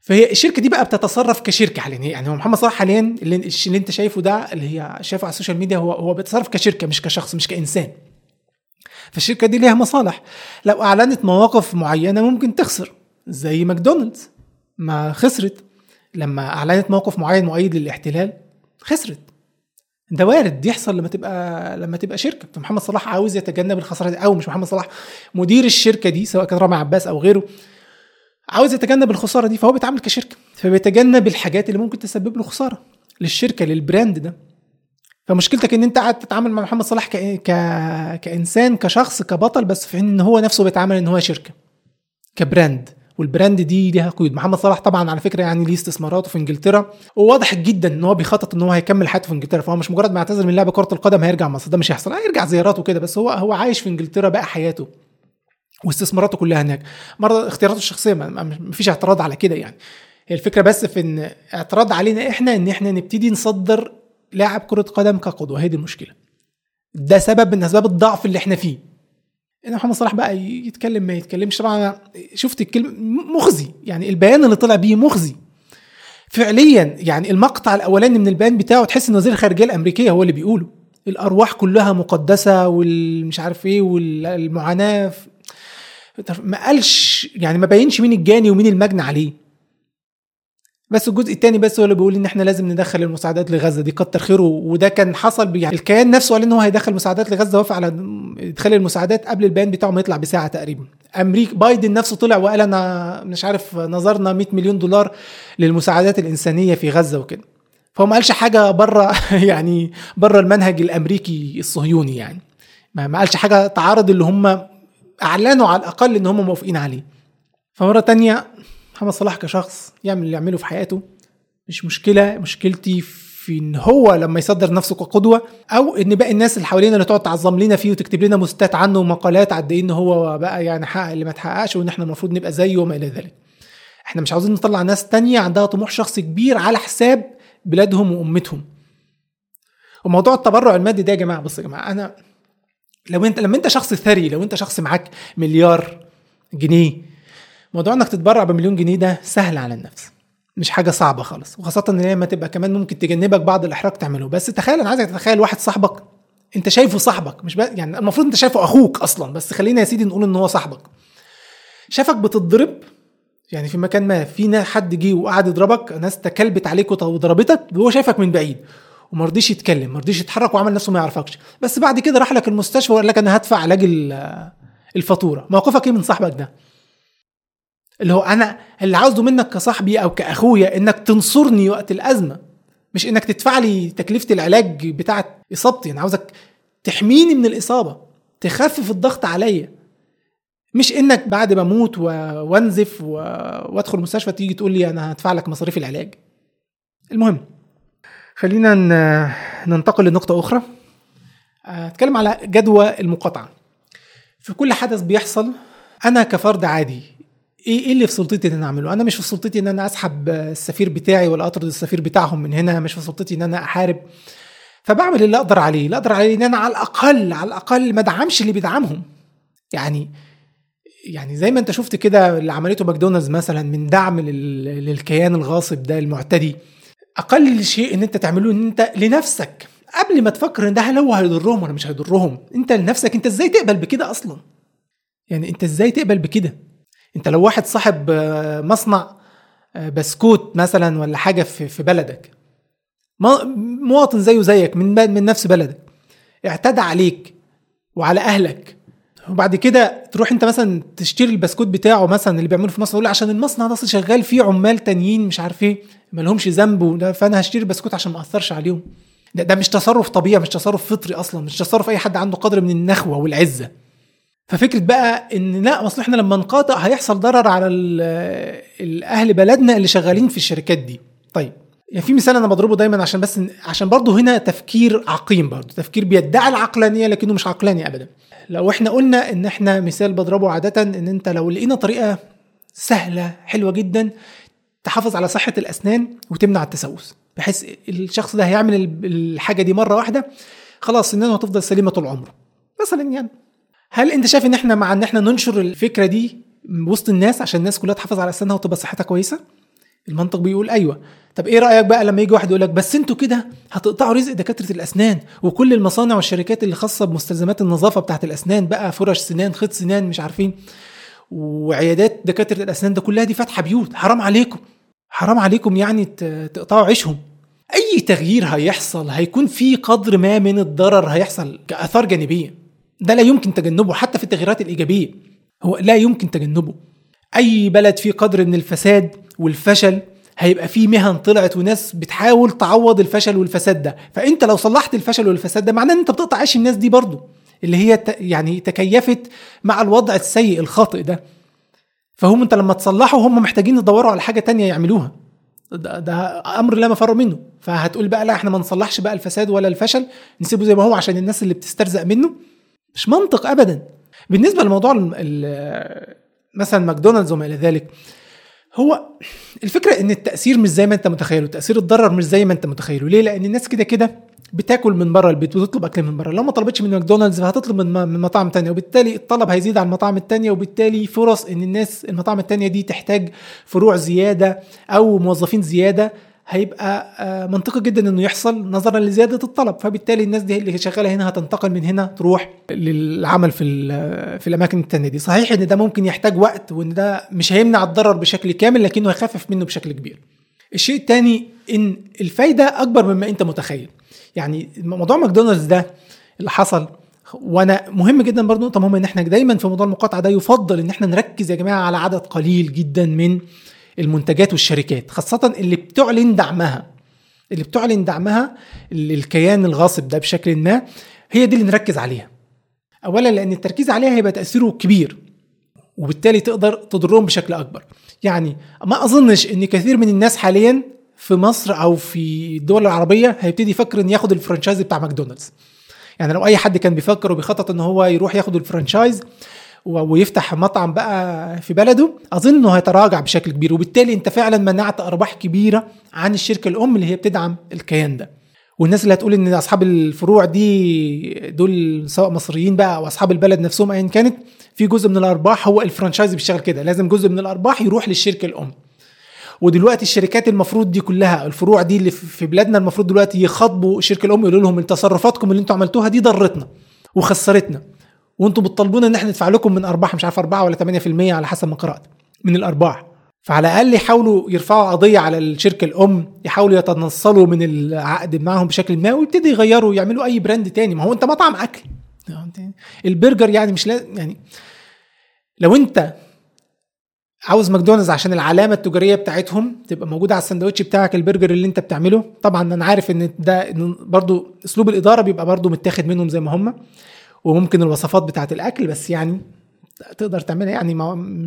فهي الشركه دي بقى بتتصرف كشركه حاليا، يعني هو محمد صلاح حاليا اللي, اللي انت شايفه ده، اللي هي شايفه على السوشيال ميديا، هو هو بيتصرف كشركه مش كشخص مش كانسان. فالشركه دي ليها مصالح، لو اعلنت مواقف معينه ممكن تخسر، زي ماكدونالدز ما خسرت لما اعلنت موقف معين مؤيد للاحتلال، خسرت. ده وارد يحصل لما تبقى لما تبقى شركه. فمحمد صلاح عاوز يتجنب الخساره دي، او مش محمد صلاح، مدير الشركه دي سواء كان رامي عباس او غيره عاوز يتجنب الخساره دي، فهو بيتعامل كشركه، فبيتجنب الحاجات اللي ممكن تسبب له خساره للشركه للبراند ده. فمشكلتك ان انت قاعد تتعامل مع محمد صلاح ك... ك... كانسان كشخص كبطل، بس في حين ان هو نفسه بيتعامل ان هو شركه كبراند، والبراند دي ليها قيود. محمد صلاح طبعا على فكره يعني ليه استثماراته في انجلترا، وواضح جدا ان هو بيخطط ان هو هيكمل حياته في انجلترا. فهو مش مجرد ما اعتزل من لعب كره القدم هيرجع مصر، ده مش هيحصل، هيرجع زياراته كده، بس هو هو عايش في انجلترا بقى حياته واستثماراته كلها هناك. مرة اختياراته الشخصيه ما فيش اعتراض على كده، يعني هي الفكره بس في ان اعتراض علينا احنا ان احنا نبتدي نصدر لاعب كره قدم كقدوه، هي دي المشكله. ده سبب من اسباب الضعف اللي احنا فيه. ان محمد صلاح بقى يتكلم ما يتكلمش، طبعا انا شفت الكلمه مخزي، يعني البيان اللي طلع بيه مخزي فعليا. يعني المقطع الاولاني من البيان بتاعه تحس ان وزير الخارجيه الامريكيه هو اللي بيقوله الارواح كلها مقدسه والمش عارف ايه والمعاناه، ما قالش يعني ما بينش مين الجاني ومين المجني عليه. بس الجزء الثاني بس هو اللي بيقول ان احنا لازم ندخل المساعدات لغزه، دي كتر خيره. وده كان حصل بيه، الكيان نفسه قال ان هو هيدخل مساعدات لغزه، وافق على ادخال المساعدات قبل البيان بتاعه ما يطلع بساعه تقريبا. امريكا بايدن نفسه طلع وقال انا مش عارف نظرنا مية مليون دولار للمساعدات الانسانيه في غزه وكده. فهو ما قالش حاجه بره، يعني بره المنهج الامريكي الصهيوني، يعني ما قالش حاجه تعارض اللي هم اعلنوا على الاقل ان هم موافقين عليه. فمره تانية محمد صلاح كشخص يعمل اللي يعمله في حياته، مش مشكله. مشكلتي في ان هو لما يصدر نفسه كقدوه، او ان باقي الناس اللي حوالينا اللي تقعد تعظم لنا فيه وتكتب لنا بوستات عنه ومقالات قد ايه ان هو بقى يعني حقق اللي ما تحققش، وان احنا المفروض نبقى زيه وما الى ذلك. احنا مش عاوزين نطلع ناس تانية عندها طموح شخصي كبير على حساب بلادهم وامتهم. وموضوع التبرع المادي ده يا جماعه، بصوا يا جماعه، انا لو انت لما انت شخص ثري، لو انت شخص معاك مليار جنيه، موضوع انك تتبرع بمليون جنيه ده سهل على النفس، مش حاجه صعبه خالص، وخاصه ان لما تبقى كمان ممكن تجنبك بعض الاحراج تعمله. بس تخيل، انا عايزك تتخيل واحد صاحبك انت شايفه صاحبك، مش يعني المفروض انت شايفه اخوك اصلا، بس خلينا يا سيدي نقول ان هو صاحبك، شافك بتضرب يعني في مكان ما، في حد جه وقعد يضربك، ناس تكلبت عليك وضربتك، وهو شايفك من بعيد وما رضيش يتكلم، ما رضيش يتحرك، وعمل نفسه ما يعرفكش، بس بعد كده راح لك المستشفى وقال لك انا هدفع علاج الفاتوره. موقفك ايه من صاحبك ده؟ اللي هو انا اللي عاوزه منك كصاحبي او كاخويا انك تنصرني وقت الازمه، مش انك تدفع لي تكلفه العلاج بتاعه اصابتي. انا عاوزك تحميني من الاصابه، تخفف الضغط عليا، مش انك بعد ما اموت وانزف وادخل المستشفى تيجي تقول لي انا هدفع لك مصاريف العلاج. المهم خلينا ننتقل لنقطه اخرى، اتكلم على جدوى المقاطعه. في كل حدث بيحصل انا كفرد عادي ايه اللي في سلطتي ان انا اعمله؟ انا مش في سلطتي ان انا اسحب السفير بتاعي ولا اطرد السفير بتاعهم من هنا، مش في سلطتي ان انا احارب، فبعمل اللي اقدر عليه. اللي اقدر عليه ان انا على الاقل على الاقل ما ادعمش اللي بيدعمهم، يعني يعني زي ما انت شفت كده اللي عملته ماكدونالدز مثلا من دعم للكيان الغاصب ده المعتدي. اقل شيء ان انت تعمله ان انت لنفسك قبل ما تفكر ان ده هل هو هيضرهم ولا مش هيضرهم، انت لنفسك انت ازاي تقبل بكده اصلا، يعني انت ازاي تقبل بكده؟ انت لو واحد صاحب مصنع بسكوت مثلا ولا حاجة في بلدك، مواطن زيه زيك من من نفس بلدك اعتدى عليك وعلى أهلك، وبعد كده تروح انت مثلا تشتري البسكوت بتاعه مثلا اللي بيعمله في مصر، تقول عشان المصنع ده اصلا شغال فيه عمال تانيين مش عارف ايه ما لهمش ذنب، فانا هشتري البسكوت عشان ما اثرش عليهم. ده, ده مش تصرف طبيعي، مش تصرف فطري اصلا، مش تصرف اي حد عنده قدر من النخوه والعزه. ففكره بقى ان لا مصلحنا لما نقاطع هيحصل ضرر على الاهل بلدنا اللي شغالين في الشركات دي. طيب يعني في مثال انا بضربه دايما عشان بس عشان برضه هنا تفكير عقيم، برضه تفكير بيدعي العقلانيه لكنه مش عقلاني ابدا. لو احنا قلنا ان احنا مثال بضربه عاده ان انت لو لقينا طريقه سهله حلوه جدا تحافظ على صحه الاسنان وتمنع التسوس، بحيث الشخص ده هيعمل الحاجه دي مره واحده خلاص سنانه هتفضل سليمه طول عمره مثلا، يعني هل انت شايف ان احنا مع ان احنا ننشر الفكره دي وسط الناس عشان الناس كلها تحافظ على اسنانها وتبقى صحتها كويسه؟ المنطق بيقول ايوه. طب ايه رايك بقى لما يجي واحد يقول لك بس انتوا كده هتقطعوا رزق دكاتره الاسنان وكل المصانع والشركات اللي خاصه بمستلزمات النظافه بتاعه الاسنان بقى، فرش سنان، خيط سنان، مش عارفين، وعيادات دكاتره الاسنان ده كلها دي فاتحه بيوت، حرام عليكم حرام عليكم يعني تقطعوا عيشهم. اي تغيير هيحصل هيكون فيه قدر ما من الضرر هيحصل كاثار جانبيه، ده لا يمكن تجنبه حتى في التغييرات الايجابيه، هو لا يمكن تجنبه. اي بلد فيه قدر من الفساد والفشل هيبقى فيه مهن طلعت وناس بتحاول تعوض الفشل والفساد ده، فانت لو صلحت الفشل والفساد ده معناه ان انت بتقطع عيش الناس دي برضو اللي هي يعني تكيفت مع الوضع السيء الخاطئ ده، فهم انت لما تصلحوا هم محتاجين يدوروا على حاجه تانية يعملوها، ده, ده امر لا مفر منه. فهتقول بقى لا احنا ما نصلحش بقى الفساد ولا الفشل، نسيبه زي ما هو عشان الناس اللي بتسترزق منه؟ مش منطق ابدا. بالنسبه لموضوع مثلا ماكدونالدز وما الى ذلك، هو الفكرة ان التأثير مش زي ما انت متخيله، تأثير الضرر مش زي ما انت متخيله. ليه؟ لان الناس كده كده بتاكل من برا البيت وتطلب اكل من برا، لو ما طلبتش من ماكدونالدز هتطلب من مطاعم تانية، وبالتالي الطلب هيزيد على المطاعم التانية، وبالتالي فرص ان الناس المطاعم التانية دي تحتاج فروع زيادة او موظفين زيادة هيبقى منطقي جدا انه يحصل نظرا لزيادة الطلب، فبالتالي الناس دي اللي شغالة هنا هتنتقل من هنا تروح للعمل في في الاماكن التانية دي. صحيح ان ده ممكن يحتاج وقت وان ده مش هيمنع الضرر بشكل كامل لكنه هيخفف منه بشكل كبير. الشيء التاني ان الفايدة اكبر مما انت متخيل، يعني موضوع ماكدونالدز ده اللي حصل، وانا مهم جدا برضو نقطة مهمة ان احنا دايما في موضوع المقاطعة ده يفضل ان احنا نركز يا جماعة على عدد قليل جدا من المنتجات والشركات، خاصة اللي بتعلن دعمها اللي بتعلن دعمها للكيان الغاصب ده بشكل ما، هي دي اللي نركز عليها. أولا لأن التركيز عليها هيبقى تأثيره كبير وبالتالي تقدر تضرهم بشكل أكبر. يعني ما أظنش أن كثير من الناس حاليا في مصر أو في الدول العربية هيبتدي يفكر أن ياخد الفرنشايز بتاع ماكدونالدز. يعني لو أي حد كان بيفكر وبيخطط أنه هو يروح ياخد الفرنشايز ويفتح مطعم بقى في بلده اظن انه هيتراجع بشكل كبير، وبالتالي انت فعلا منعت ارباح كبيره عن الشركه الام اللي هي بتدعم الكيان ده. والناس اللي هتقول ان اصحاب الفروع دي دول سواء مصريين بقى او اصحاب البلد نفسهم ايا كانت، في جزء من الارباح هو الفرنشايز بيشتغل كده، لازم جزء من الارباح يروح للشركه الام. ودلوقتي الشركات المفروض دي كلها الفروع دي اللي في بلادنا المفروض دلوقتي يخاطبوا الشركه الام يقولوا لهم التصرفاتكم اللي انتوا عملتوها دي ضرتنا وخسرتنا، وانتم بتطالبونا ان احنا ندفع لكم من ارباح مش عارف اربعة ولا ثمانية بالمية على حسب ما قرات من الارباح. فعلى الاقل يحاولوا يرفعوا قضيه على الشركه الام، يحاولوا يتنصلوا من العقد معهم بشكل ما ويبتدي يغيروا يعملوا اي براند تاني. ما هو انت مطعم اكل، البرجر يعني مش لا يعني لو انت عاوز ماكدونالدز عشان العلامه التجاريه بتاعتهم تبقى موجوده على الساندوتش بتاعك البرجر اللي انت بتعمله، طبعا انا عارف ان ده برضو اسلوب الاداره بيبقى برضو متاخد منهم زي ما هم وممكن الوصفات بتاعت الاكل، بس يعني تقدر تعملها، يعني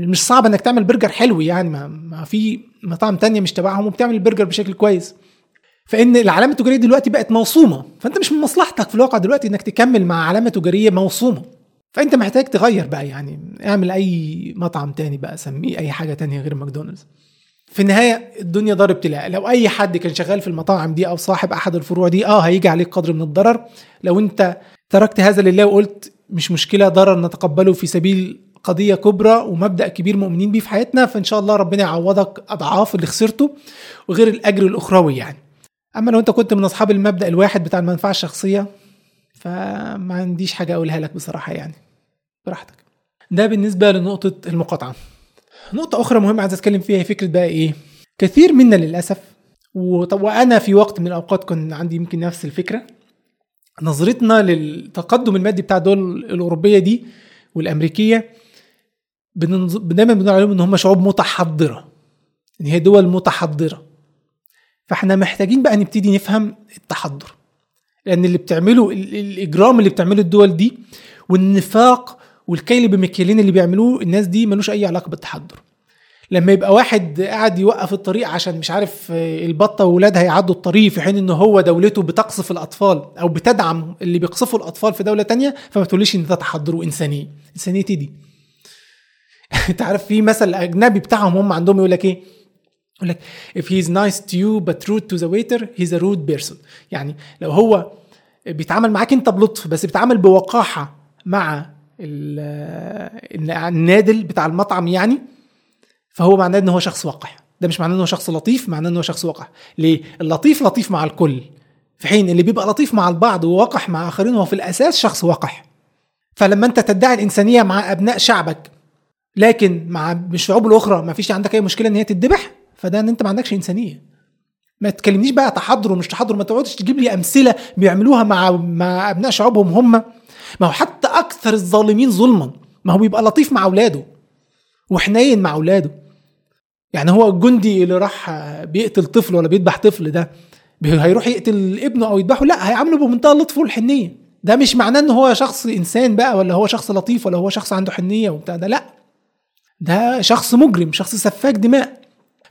مش صعب انك تعمل برجر حلو، يعني ما, ما في مطاعم تانية مش تبعهم وبتعمل البرجر بشكل كويس. فان العلامه التجاريه دلوقتي بقت موصومه، فانت مش من مصلحتك في الواقع دلوقتي انك تكمل مع علامه تجاريه موصومه، فانت محتاج تغير بقى، يعني اعمل اي مطعم تاني بقى، سميه اي حاجه تانية غير ماكدونالدز. في النهايه الدنيا ضرب ابتلاء، لو اي حد كان شغال في المطاعم دي او صاحب احد الفروع دي اه هيجي عليك قدر من الضرر. لو انت تركت هذا لله وقلت مش مشكلة ضرر نتقبله في سبيل قضية كبرى ومبدأ كبير مؤمنين بيه في حياتنا، فإن شاء الله ربنا يعوضك أضعاف اللي خسرته وغير الأجر الأخروي يعني. أما لو أنت كنت من أصحاب المبدأ الواحد بتاع المنفعة الشخصية فما عنديش حاجة أقولها لك بصراحة، يعني براحتك. ده بالنسبة لنقطة المقاطعة. نقطة أخرى مهمة عايز أتكلم فيها هي فكرة بقى إيه كثير منا للأسف، وأنا في وقت من الأوقات كان عندي يمكن نفس الفكرة، نظرتنا للتقدم المادي بتاع دول الأوروبية دي والأمريكية دايما بنقول عليهم إن هم شعوب متحضرة، إن هي دول متحضرة. فإحنا محتاجين بقى نبتدي نفهم التحضر، لأن اللي بتعمله الإجرام اللي بتعمله الدول دي والنفاق والكيل بمكيالين اللي بيعملوه الناس دي ملوش أي علاقة بالتحضر. لما يبقى واحد قاعد يوقف الطريق عشان مش عارف البطة وولادها يعدوا الطريق، في حين إن هو دولته بتقصف الأطفال أو بتدعم اللي بيقصفوا الأطفال في دولة تانية، فما تقوليش إن ده تحضر وإنسانية. إنسانية دي تعرف في مثل أجنبي بتاعهم هم عندهم يقول لك إيه؟ يقول لك if he is nice to you but rude to the waiter he's a rude person. يعني لو هو بيتعامل معاك أنت بلطف بس بيتعامل بوقاحة مع النادل بتاع المطعم يعني، فهو معناه إنه هو شخص وقح. ده مش معناه إنه هو شخص لطيف، معناه إنه هو شخص وقح. ليه؟ اللطيف لطيف مع الكل، في حين اللي بيبقى لطيف مع البعض ووقح مع آخرين هو في الأساس شخص وقح. فلما أنت تدعي الإنسانية مع أبناء شعبك لكن مع الشعوب الأخرى ما فيش عندك أي مشكلة إن هي تتذبح، فده إن أنت ما عندكش إنسانية. ما تكلمنيش بقى تحضر ومش تحضر، ما تقعدش تجيب لي أمثلة بيعملوها مع مع أبناء شعوبهم هم. ما هو حتى أكثر الظالمين ظلما ما هو بيبقى لطيف مع أولاده وحنين مع أولاده. يعني هو الجندي اللي راح بيقتل طفل ولا بيذبح طفل ده هيروح يقتل ابنه أو يذبحه؟ لا، هيعامله بمنتهى اللطف والحنية. ده مش معناه إن هو شخص إنسان بقى، ولا هو شخص لطيف، ولا هو شخص عنده حنية وبتاع ده، لا، ده شخص مجرم، شخص سفاك دماء.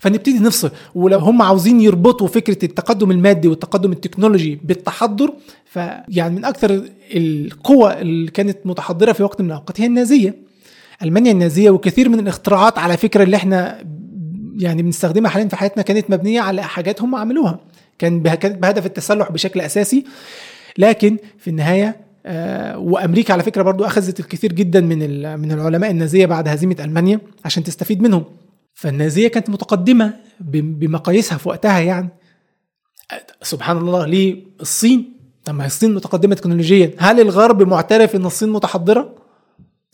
فنبتدي نفصل. ولو هم عاوزين يربطوا فكرة التقدم المادي والتقدم التكنولوجي بالتحضر، فيعني من أكثر القوى اللي كانت متحضرة في وقت من الأوقات هي النازية، ألمانيا النازية. وكثير من الاختراعات على فكرة اللي احنا يعني بنستخدمها حاليا في حياتنا كانت مبنية على حاجات هم عملوها، كان بهدف التسلح بشكل أساسي. لكن في النهاية وأمريكا على فكرة برضو أخذت الكثير جدا من من العلماء النازية بعد هزيمة ألمانيا عشان تستفيد منهم. فالنازية كانت متقدمة بمقاييسها في وقتها. يعني سبحان الله، ليه الصين؟ طب ما الصين متقدمة تكنولوجيا، هل الغرب معترف إن الصين متحضرة؟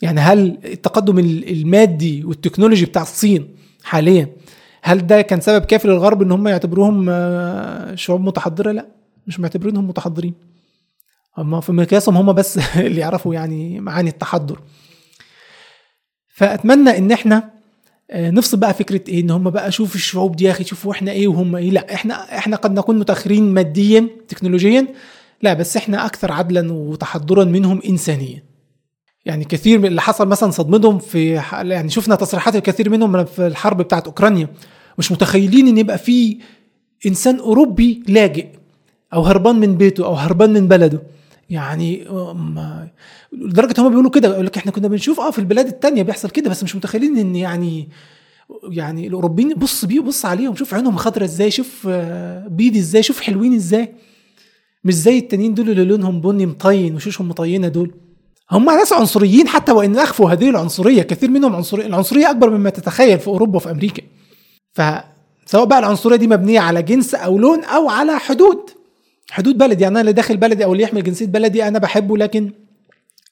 يعني هل التقدم المادي والتكنولوجي بتاع الصين حاليا هل ده كان سبب كافي للغرب إن هم يعتبروهم شعوب متحضرة؟ لا، مش معتبرينهم متحضرين، هم في مقياسهم هم بس اللي يعرفوا يعني معاني التحضر. فأتمنى إن إحنا نفصل بقى فكرة إيه، إن هم بقى شوف الشعوب دي يا أخي شوفوا إحنا إيه وهم إيه. لا، إحنا إحنا قد نكون متأخرين ماديا تكنولوجيا، لا، بس إحنا أكثر عدلا وتحضرا منهم إنسانيا. يعني كثير من اللي حصل مثلا صدمتهم في، يعني شفنا تصريحات الكثير منهم في الحرب بتاعة أوكرانيا، مش متخيلين إن يبقى في إنسان أوروبي لاجئ أو هربان من بيته أو هربان من بلده. يعني لدرجة هم بيقولوا كده، يقول لك احنا كنا بنشوف اه في البلاد التانية بيحصل كده، بس مش متخيلين ان يعني يعني الاوروبيين بص بيه بص عليهم، شوف عينهم خضرة ازاي، شوف بيض ازاي، شوف حلوين ازاي، مش زي التانيين دول اللي لونهم بني مطين وشوشهم مطينة. دول هم ناس عنصريين حتى وان اخفوا هذه العنصرية. كثير منهم عنصري، العنصرية اكبر مما تتخيل في اوروبا وفي امريكا. فسواء بقى العنصرية دي مبنية على جنس او لون او على حدود حدود بلدي. يعني انا اللي داخل بلدي او اللي يحمل جنسيه بلدي انا بحبه، لكن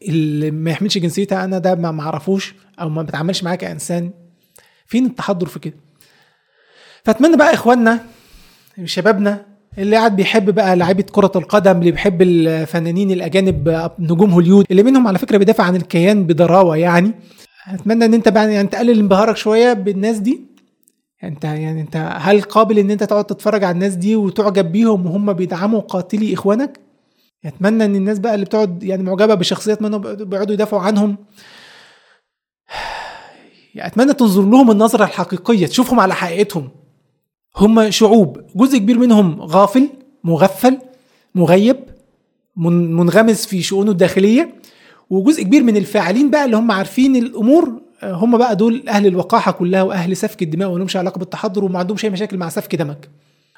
اللي ما يحملش جنسيتها انا ده ما معرفوش او ما بتعاملش معاك كانسان. فين التحضر في كده؟ فاتمنى بقى اخواننا شبابنا اللي قاعد بيحب بقى لعيبه كره القدم، اللي بيحب الفنانين الاجانب نجوم هوليود اللي منهم على فكره بيدافع عن الكيان بضراوه، يعني اتمنى ان انت بقى يعني تقلل انبهارك شويه بالناس دي. انت يعني انت هل قابل ان انت تقعد تتفرج على الناس دي وتعجب بيهم وهم بيدعموا قاتلي اخوانك؟ اتمنى ان الناس بقى اللي بتقعد يعني معجبه بشخصيات منهم بيقعدوا يدافعوا عنهم، اتمنى تنظر لهم النظره الحقيقيه، تشوفهم على حقيقتهم. هم شعوب جزء كبير منهم غافل مغفل مغيب منغمس في شؤونه الداخليه، وجزء كبير من الفاعلين بقى اللي هم عارفين الامور هم بقى دول اهل الوقاحه كلها واهل سفك الدماء ولهمش علاقه بالتحضر وما عندهمش اي مشاكل مع سفك دمك.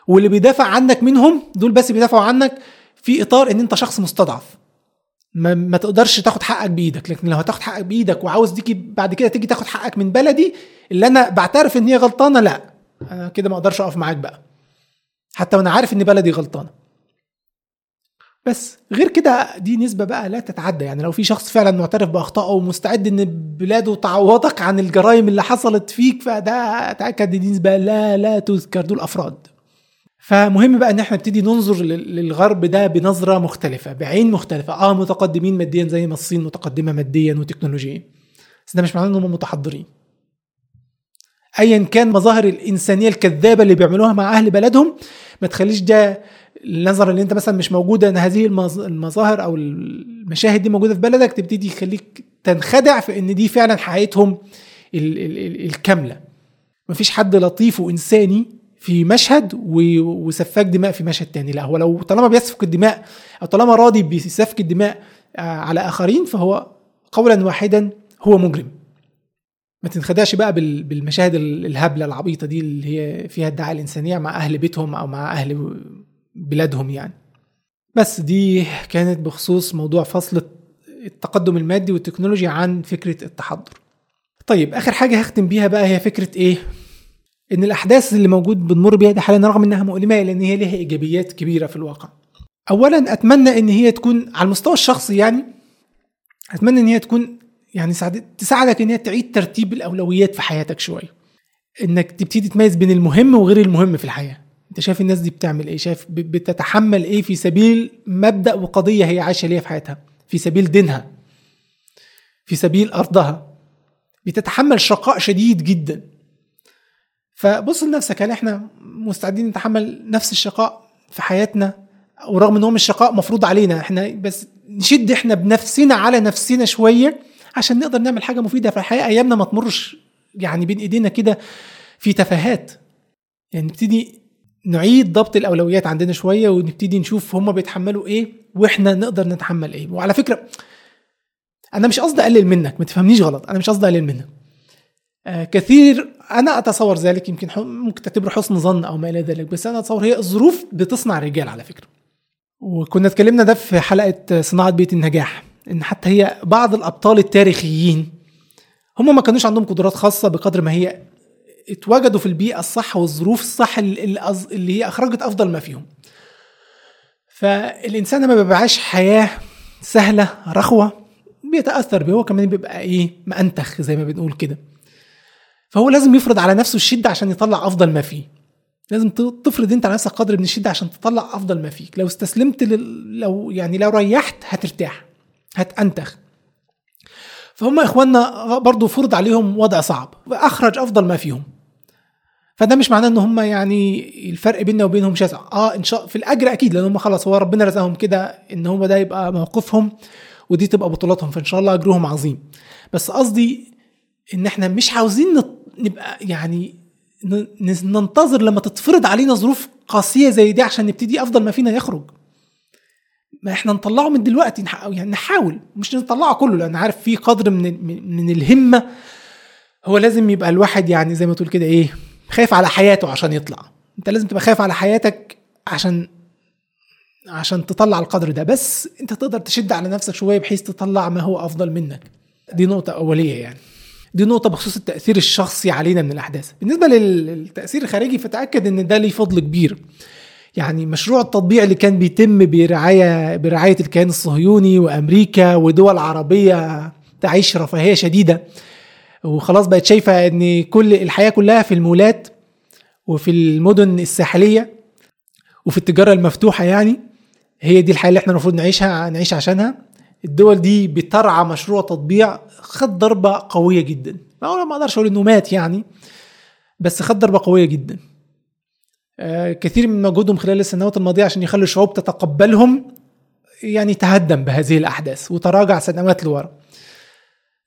واللي بيدافع عنك منهم دول بس بيدافعوا عنك في اطار ان انت شخص مستضعف ما, ما تقدرش تاخد حقك بايدك. لكن لو هتاخد حقك بايدك وعاوز ديكي بعد كده تيجي تاخد حقك من بلدي اللي انا بعترف ان هي غلطانه، لا، انا كده ما اقدرش اقف معاك بقى حتى وانا عارف ان بلدي غلطانه. بس غير كده دي نسبة بقى لا تتعدى. يعني لو في شخص فعلا معترف بأخطائه ومستعد ان بلاده تعوضك عن الجرائم اللي حصلت فيك، فده تأكد دي نسبة لا لا تذكر، دول أفراد. فمهم بقى ان احنا نبتدي ننظر للغرب ده بنظرة مختلفة، بعين مختلفة. اه متقدمين ماديا زي ما الصين متقدمة ماديا وتكنولوجيا، بس ده مش معناه انهم متحضرين. ايا كان مظاهر الانسانية الكذابة اللي بيعملوها مع اهل بلدهم، ما تخليش ده النظر اللي انت مثلا مش موجودة ان هذه المظاهر او المشاهد دي موجودة في بلدك تبتدي يخليك تنخدع في ان دي فعلا حقيقتهم الكاملة. مفيش حد لطيف وانساني في مشهد وسفاك دماء في مشهد تاني، لا. هو لو طالما بيسفك الدماء او طالما راضي بيسفك الدماء على اخرين، فهو قولا واحدا هو مجرم. ما تنخدعش بقى بالمشاهد الهبلة العبيطة دي اللي هي فيها الدعاية الانسانية مع اهل بيتهم او مع اهل بلادهم يعني. بس دي كانت بخصوص موضوع فصل التقدم المادي والتكنولوجيا عن فكرة التحضر. طيب اخر حاجة هختم بيها بقى هي فكرة ايه؟ ان الاحداث اللي موجود بنمر بيها ده حاليا رغم انها مؤلمة، لان هي لها ايجابيات كبيرة في الواقع. اولا اتمنى ان هي تكون على المستوى الشخصي، يعني اتمنى ان هي تكون يعني تساعدك ان هي تعيد ترتيب الاولويات في حياتك شوية، انك تبتدي تميز بين المهم وغير المهم في الحياة. انت شايف الناس دي بتعمل ايه، شايف بتتحمل ايه في سبيل مبدأ وقضية هي عايشة ليها في حياتها، في سبيل دينها، في سبيل ارضها. بتتحمل شقاء شديد جدا، فبص لنفسك هل احنا مستعدين نتحمل نفس الشقاء في حياتنا؟ ورغم ان هو مش شقاء مفروض علينا احنا، بس نشد احنا بنفسنا على نفسنا شوية عشان نقدر نعمل حاجة مفيدة في الحياة. ايامنا ما تمرش يعني بين ايدينا كده في تفاهات، يعني نبتدي نعيد ضبط الأولويات عندنا شوية، ونبتدي نشوف هما بيتحملوا ايه واحنا نقدر نتحمل ايه. وعلى فكرة انا مش قصدي اقلل منك، ما تفهمنيش غلط، انا مش قصدي اقلل منك. آه كثير انا اتصور ذلك، يمكن ممكن تعتبره حسن ظن او ما الى ذلك، بس انا اتصور هي الظروف بتصنع الرجال على فكرة. وكنا اتكلمنا ده في حلقة صناعة بيت النجاح، ان حتى هي بعض الأبطال التاريخيين هما ما كانوش عندهم قدرات خاصة بقدر ما هي اتواجدوا في البيئة الصح والظروف الصح اللي هي أخرجت أفضل ما فيهم. فالإنسان ما بيبقاش حياة سهلة رخوة، بيتأثر بيه هو كمان، بيبقى إيه مأنتخ زي ما بنقول كده. فهو لازم يفرض على نفسه الشدة عشان يطلع أفضل ما فيه. لازم تفرض أنت على نفسك قدر من الشدة عشان تطلع أفضل ما فيك. لو استسلمت لل... لو يعني لو ريحت هترتاح، هتأنتخ. فهم إخواننا برضو فرض عليهم وضع صعب وأخرج أفضل ما فيهم. فده مش معناه ان هم يعني الفرق بيننا وبينهم شاسع، اه ان شاء في الاجر اكيد، لان هم خلاص هو ربنا رزقهم كده ان هم ده يبقى موقفهم ودي تبقى بطولاتهم، فان شاء الله اجرهم عظيم. بس قصدي ان احنا مش عاوزين نبقى يعني ننتظر لما تتفرض علينا ظروف قاسيه زي دي عشان نبتدي افضل ما فينا يخرج. ما احنا نطلعه من دلوقتي، يعني نحاول مش نطلعه كله، لان عارف في قدر من من الهمه هو لازم يبقى الواحد يعني زي ما تقول كده ايه خايف على حياته عشان يطلع. انت لازم تبقى خايف على حياتك عشان عشان تطلع القدر ده، بس انت تقدر تشد على نفسك شوية بحيث تطلع ما هو افضل منك. دي نقطة اولية، يعني دي نقطة بخصوص التأثير الشخصي علينا من الاحداث. بالنسبة للتأثير الخارجي فتأكد ان ده ليه فضل كبير. يعني مشروع التطبيع اللي كان بيتم برعاية برعاية الكيان الصهيوني وامريكا ودول عربية تعيش رفاهية شديدة، وخلاص بقت شايفة ان كل الحياة كلها في المولات وفي المدن الساحلية وفي التجارة المفتوحة، يعني هي دي الحياة اللي احنا المفروض نعيشها نعيش عشانها. الدول دي بترعى مشروع تطبيع، خد ضربة قوية جدا. ما اقدرش اقول انه مات يعني، بس خد ضربة قوية جدا. آه كثير من مجهودهم خلال السنوات الماضية عشان يخلوا الشعوب تتقبلهم يعني تهدم بهذه الاحداث وتراجع سنوات لورا.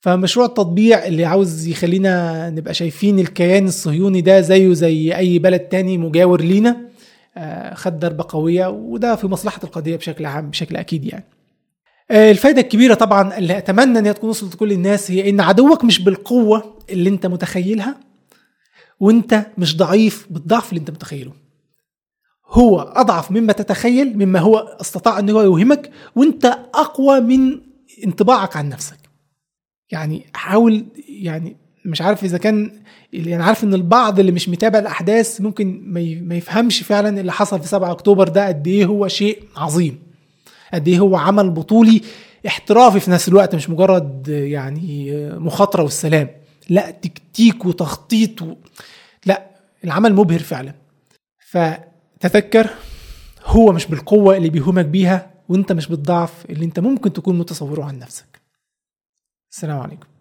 فمشروع التطبيع اللي عاوز يخلينا نبقى شايفين الكيان الصهيوني ده زيه زي أي بلد تاني مجاور لينا، خد ضربة قوية، وده في مصلحة القضية بشكل عام بشكل أكيد. يعني الفايدة الكبيرة طبعا اللي أتمنى أنها تكون وصلت لكل الناس هي أن عدوك مش بالقوة اللي أنت متخيلها، وأنت مش ضعيف بالضعف اللي أنت متخيله. هو أضعف مما تتخيل، مما هو استطاع أنه يوهمك، وأنت أقوى من انطباعك عن نفسك. يعني حاول، يعني مش عارف اذا كان انا يعني عارف ان البعض اللي مش متابع الاحداث ممكن ما يفهمش فعلا اللي حصل في سبعة اكتوبر ده قد ايه هو شيء عظيم، قد ايه هو عمل بطولي احترافي في نفس الوقت، مش مجرد يعني مخاطرة والسلام، لا تكتيك وتخطيط و... لا العمل مبهر فعلا. فتتذكر هو مش بالقوة اللي بيهمك بيها، وانت مش بالضعف اللي انت ممكن تكون متصوره عن نفسك. السلام عليكم.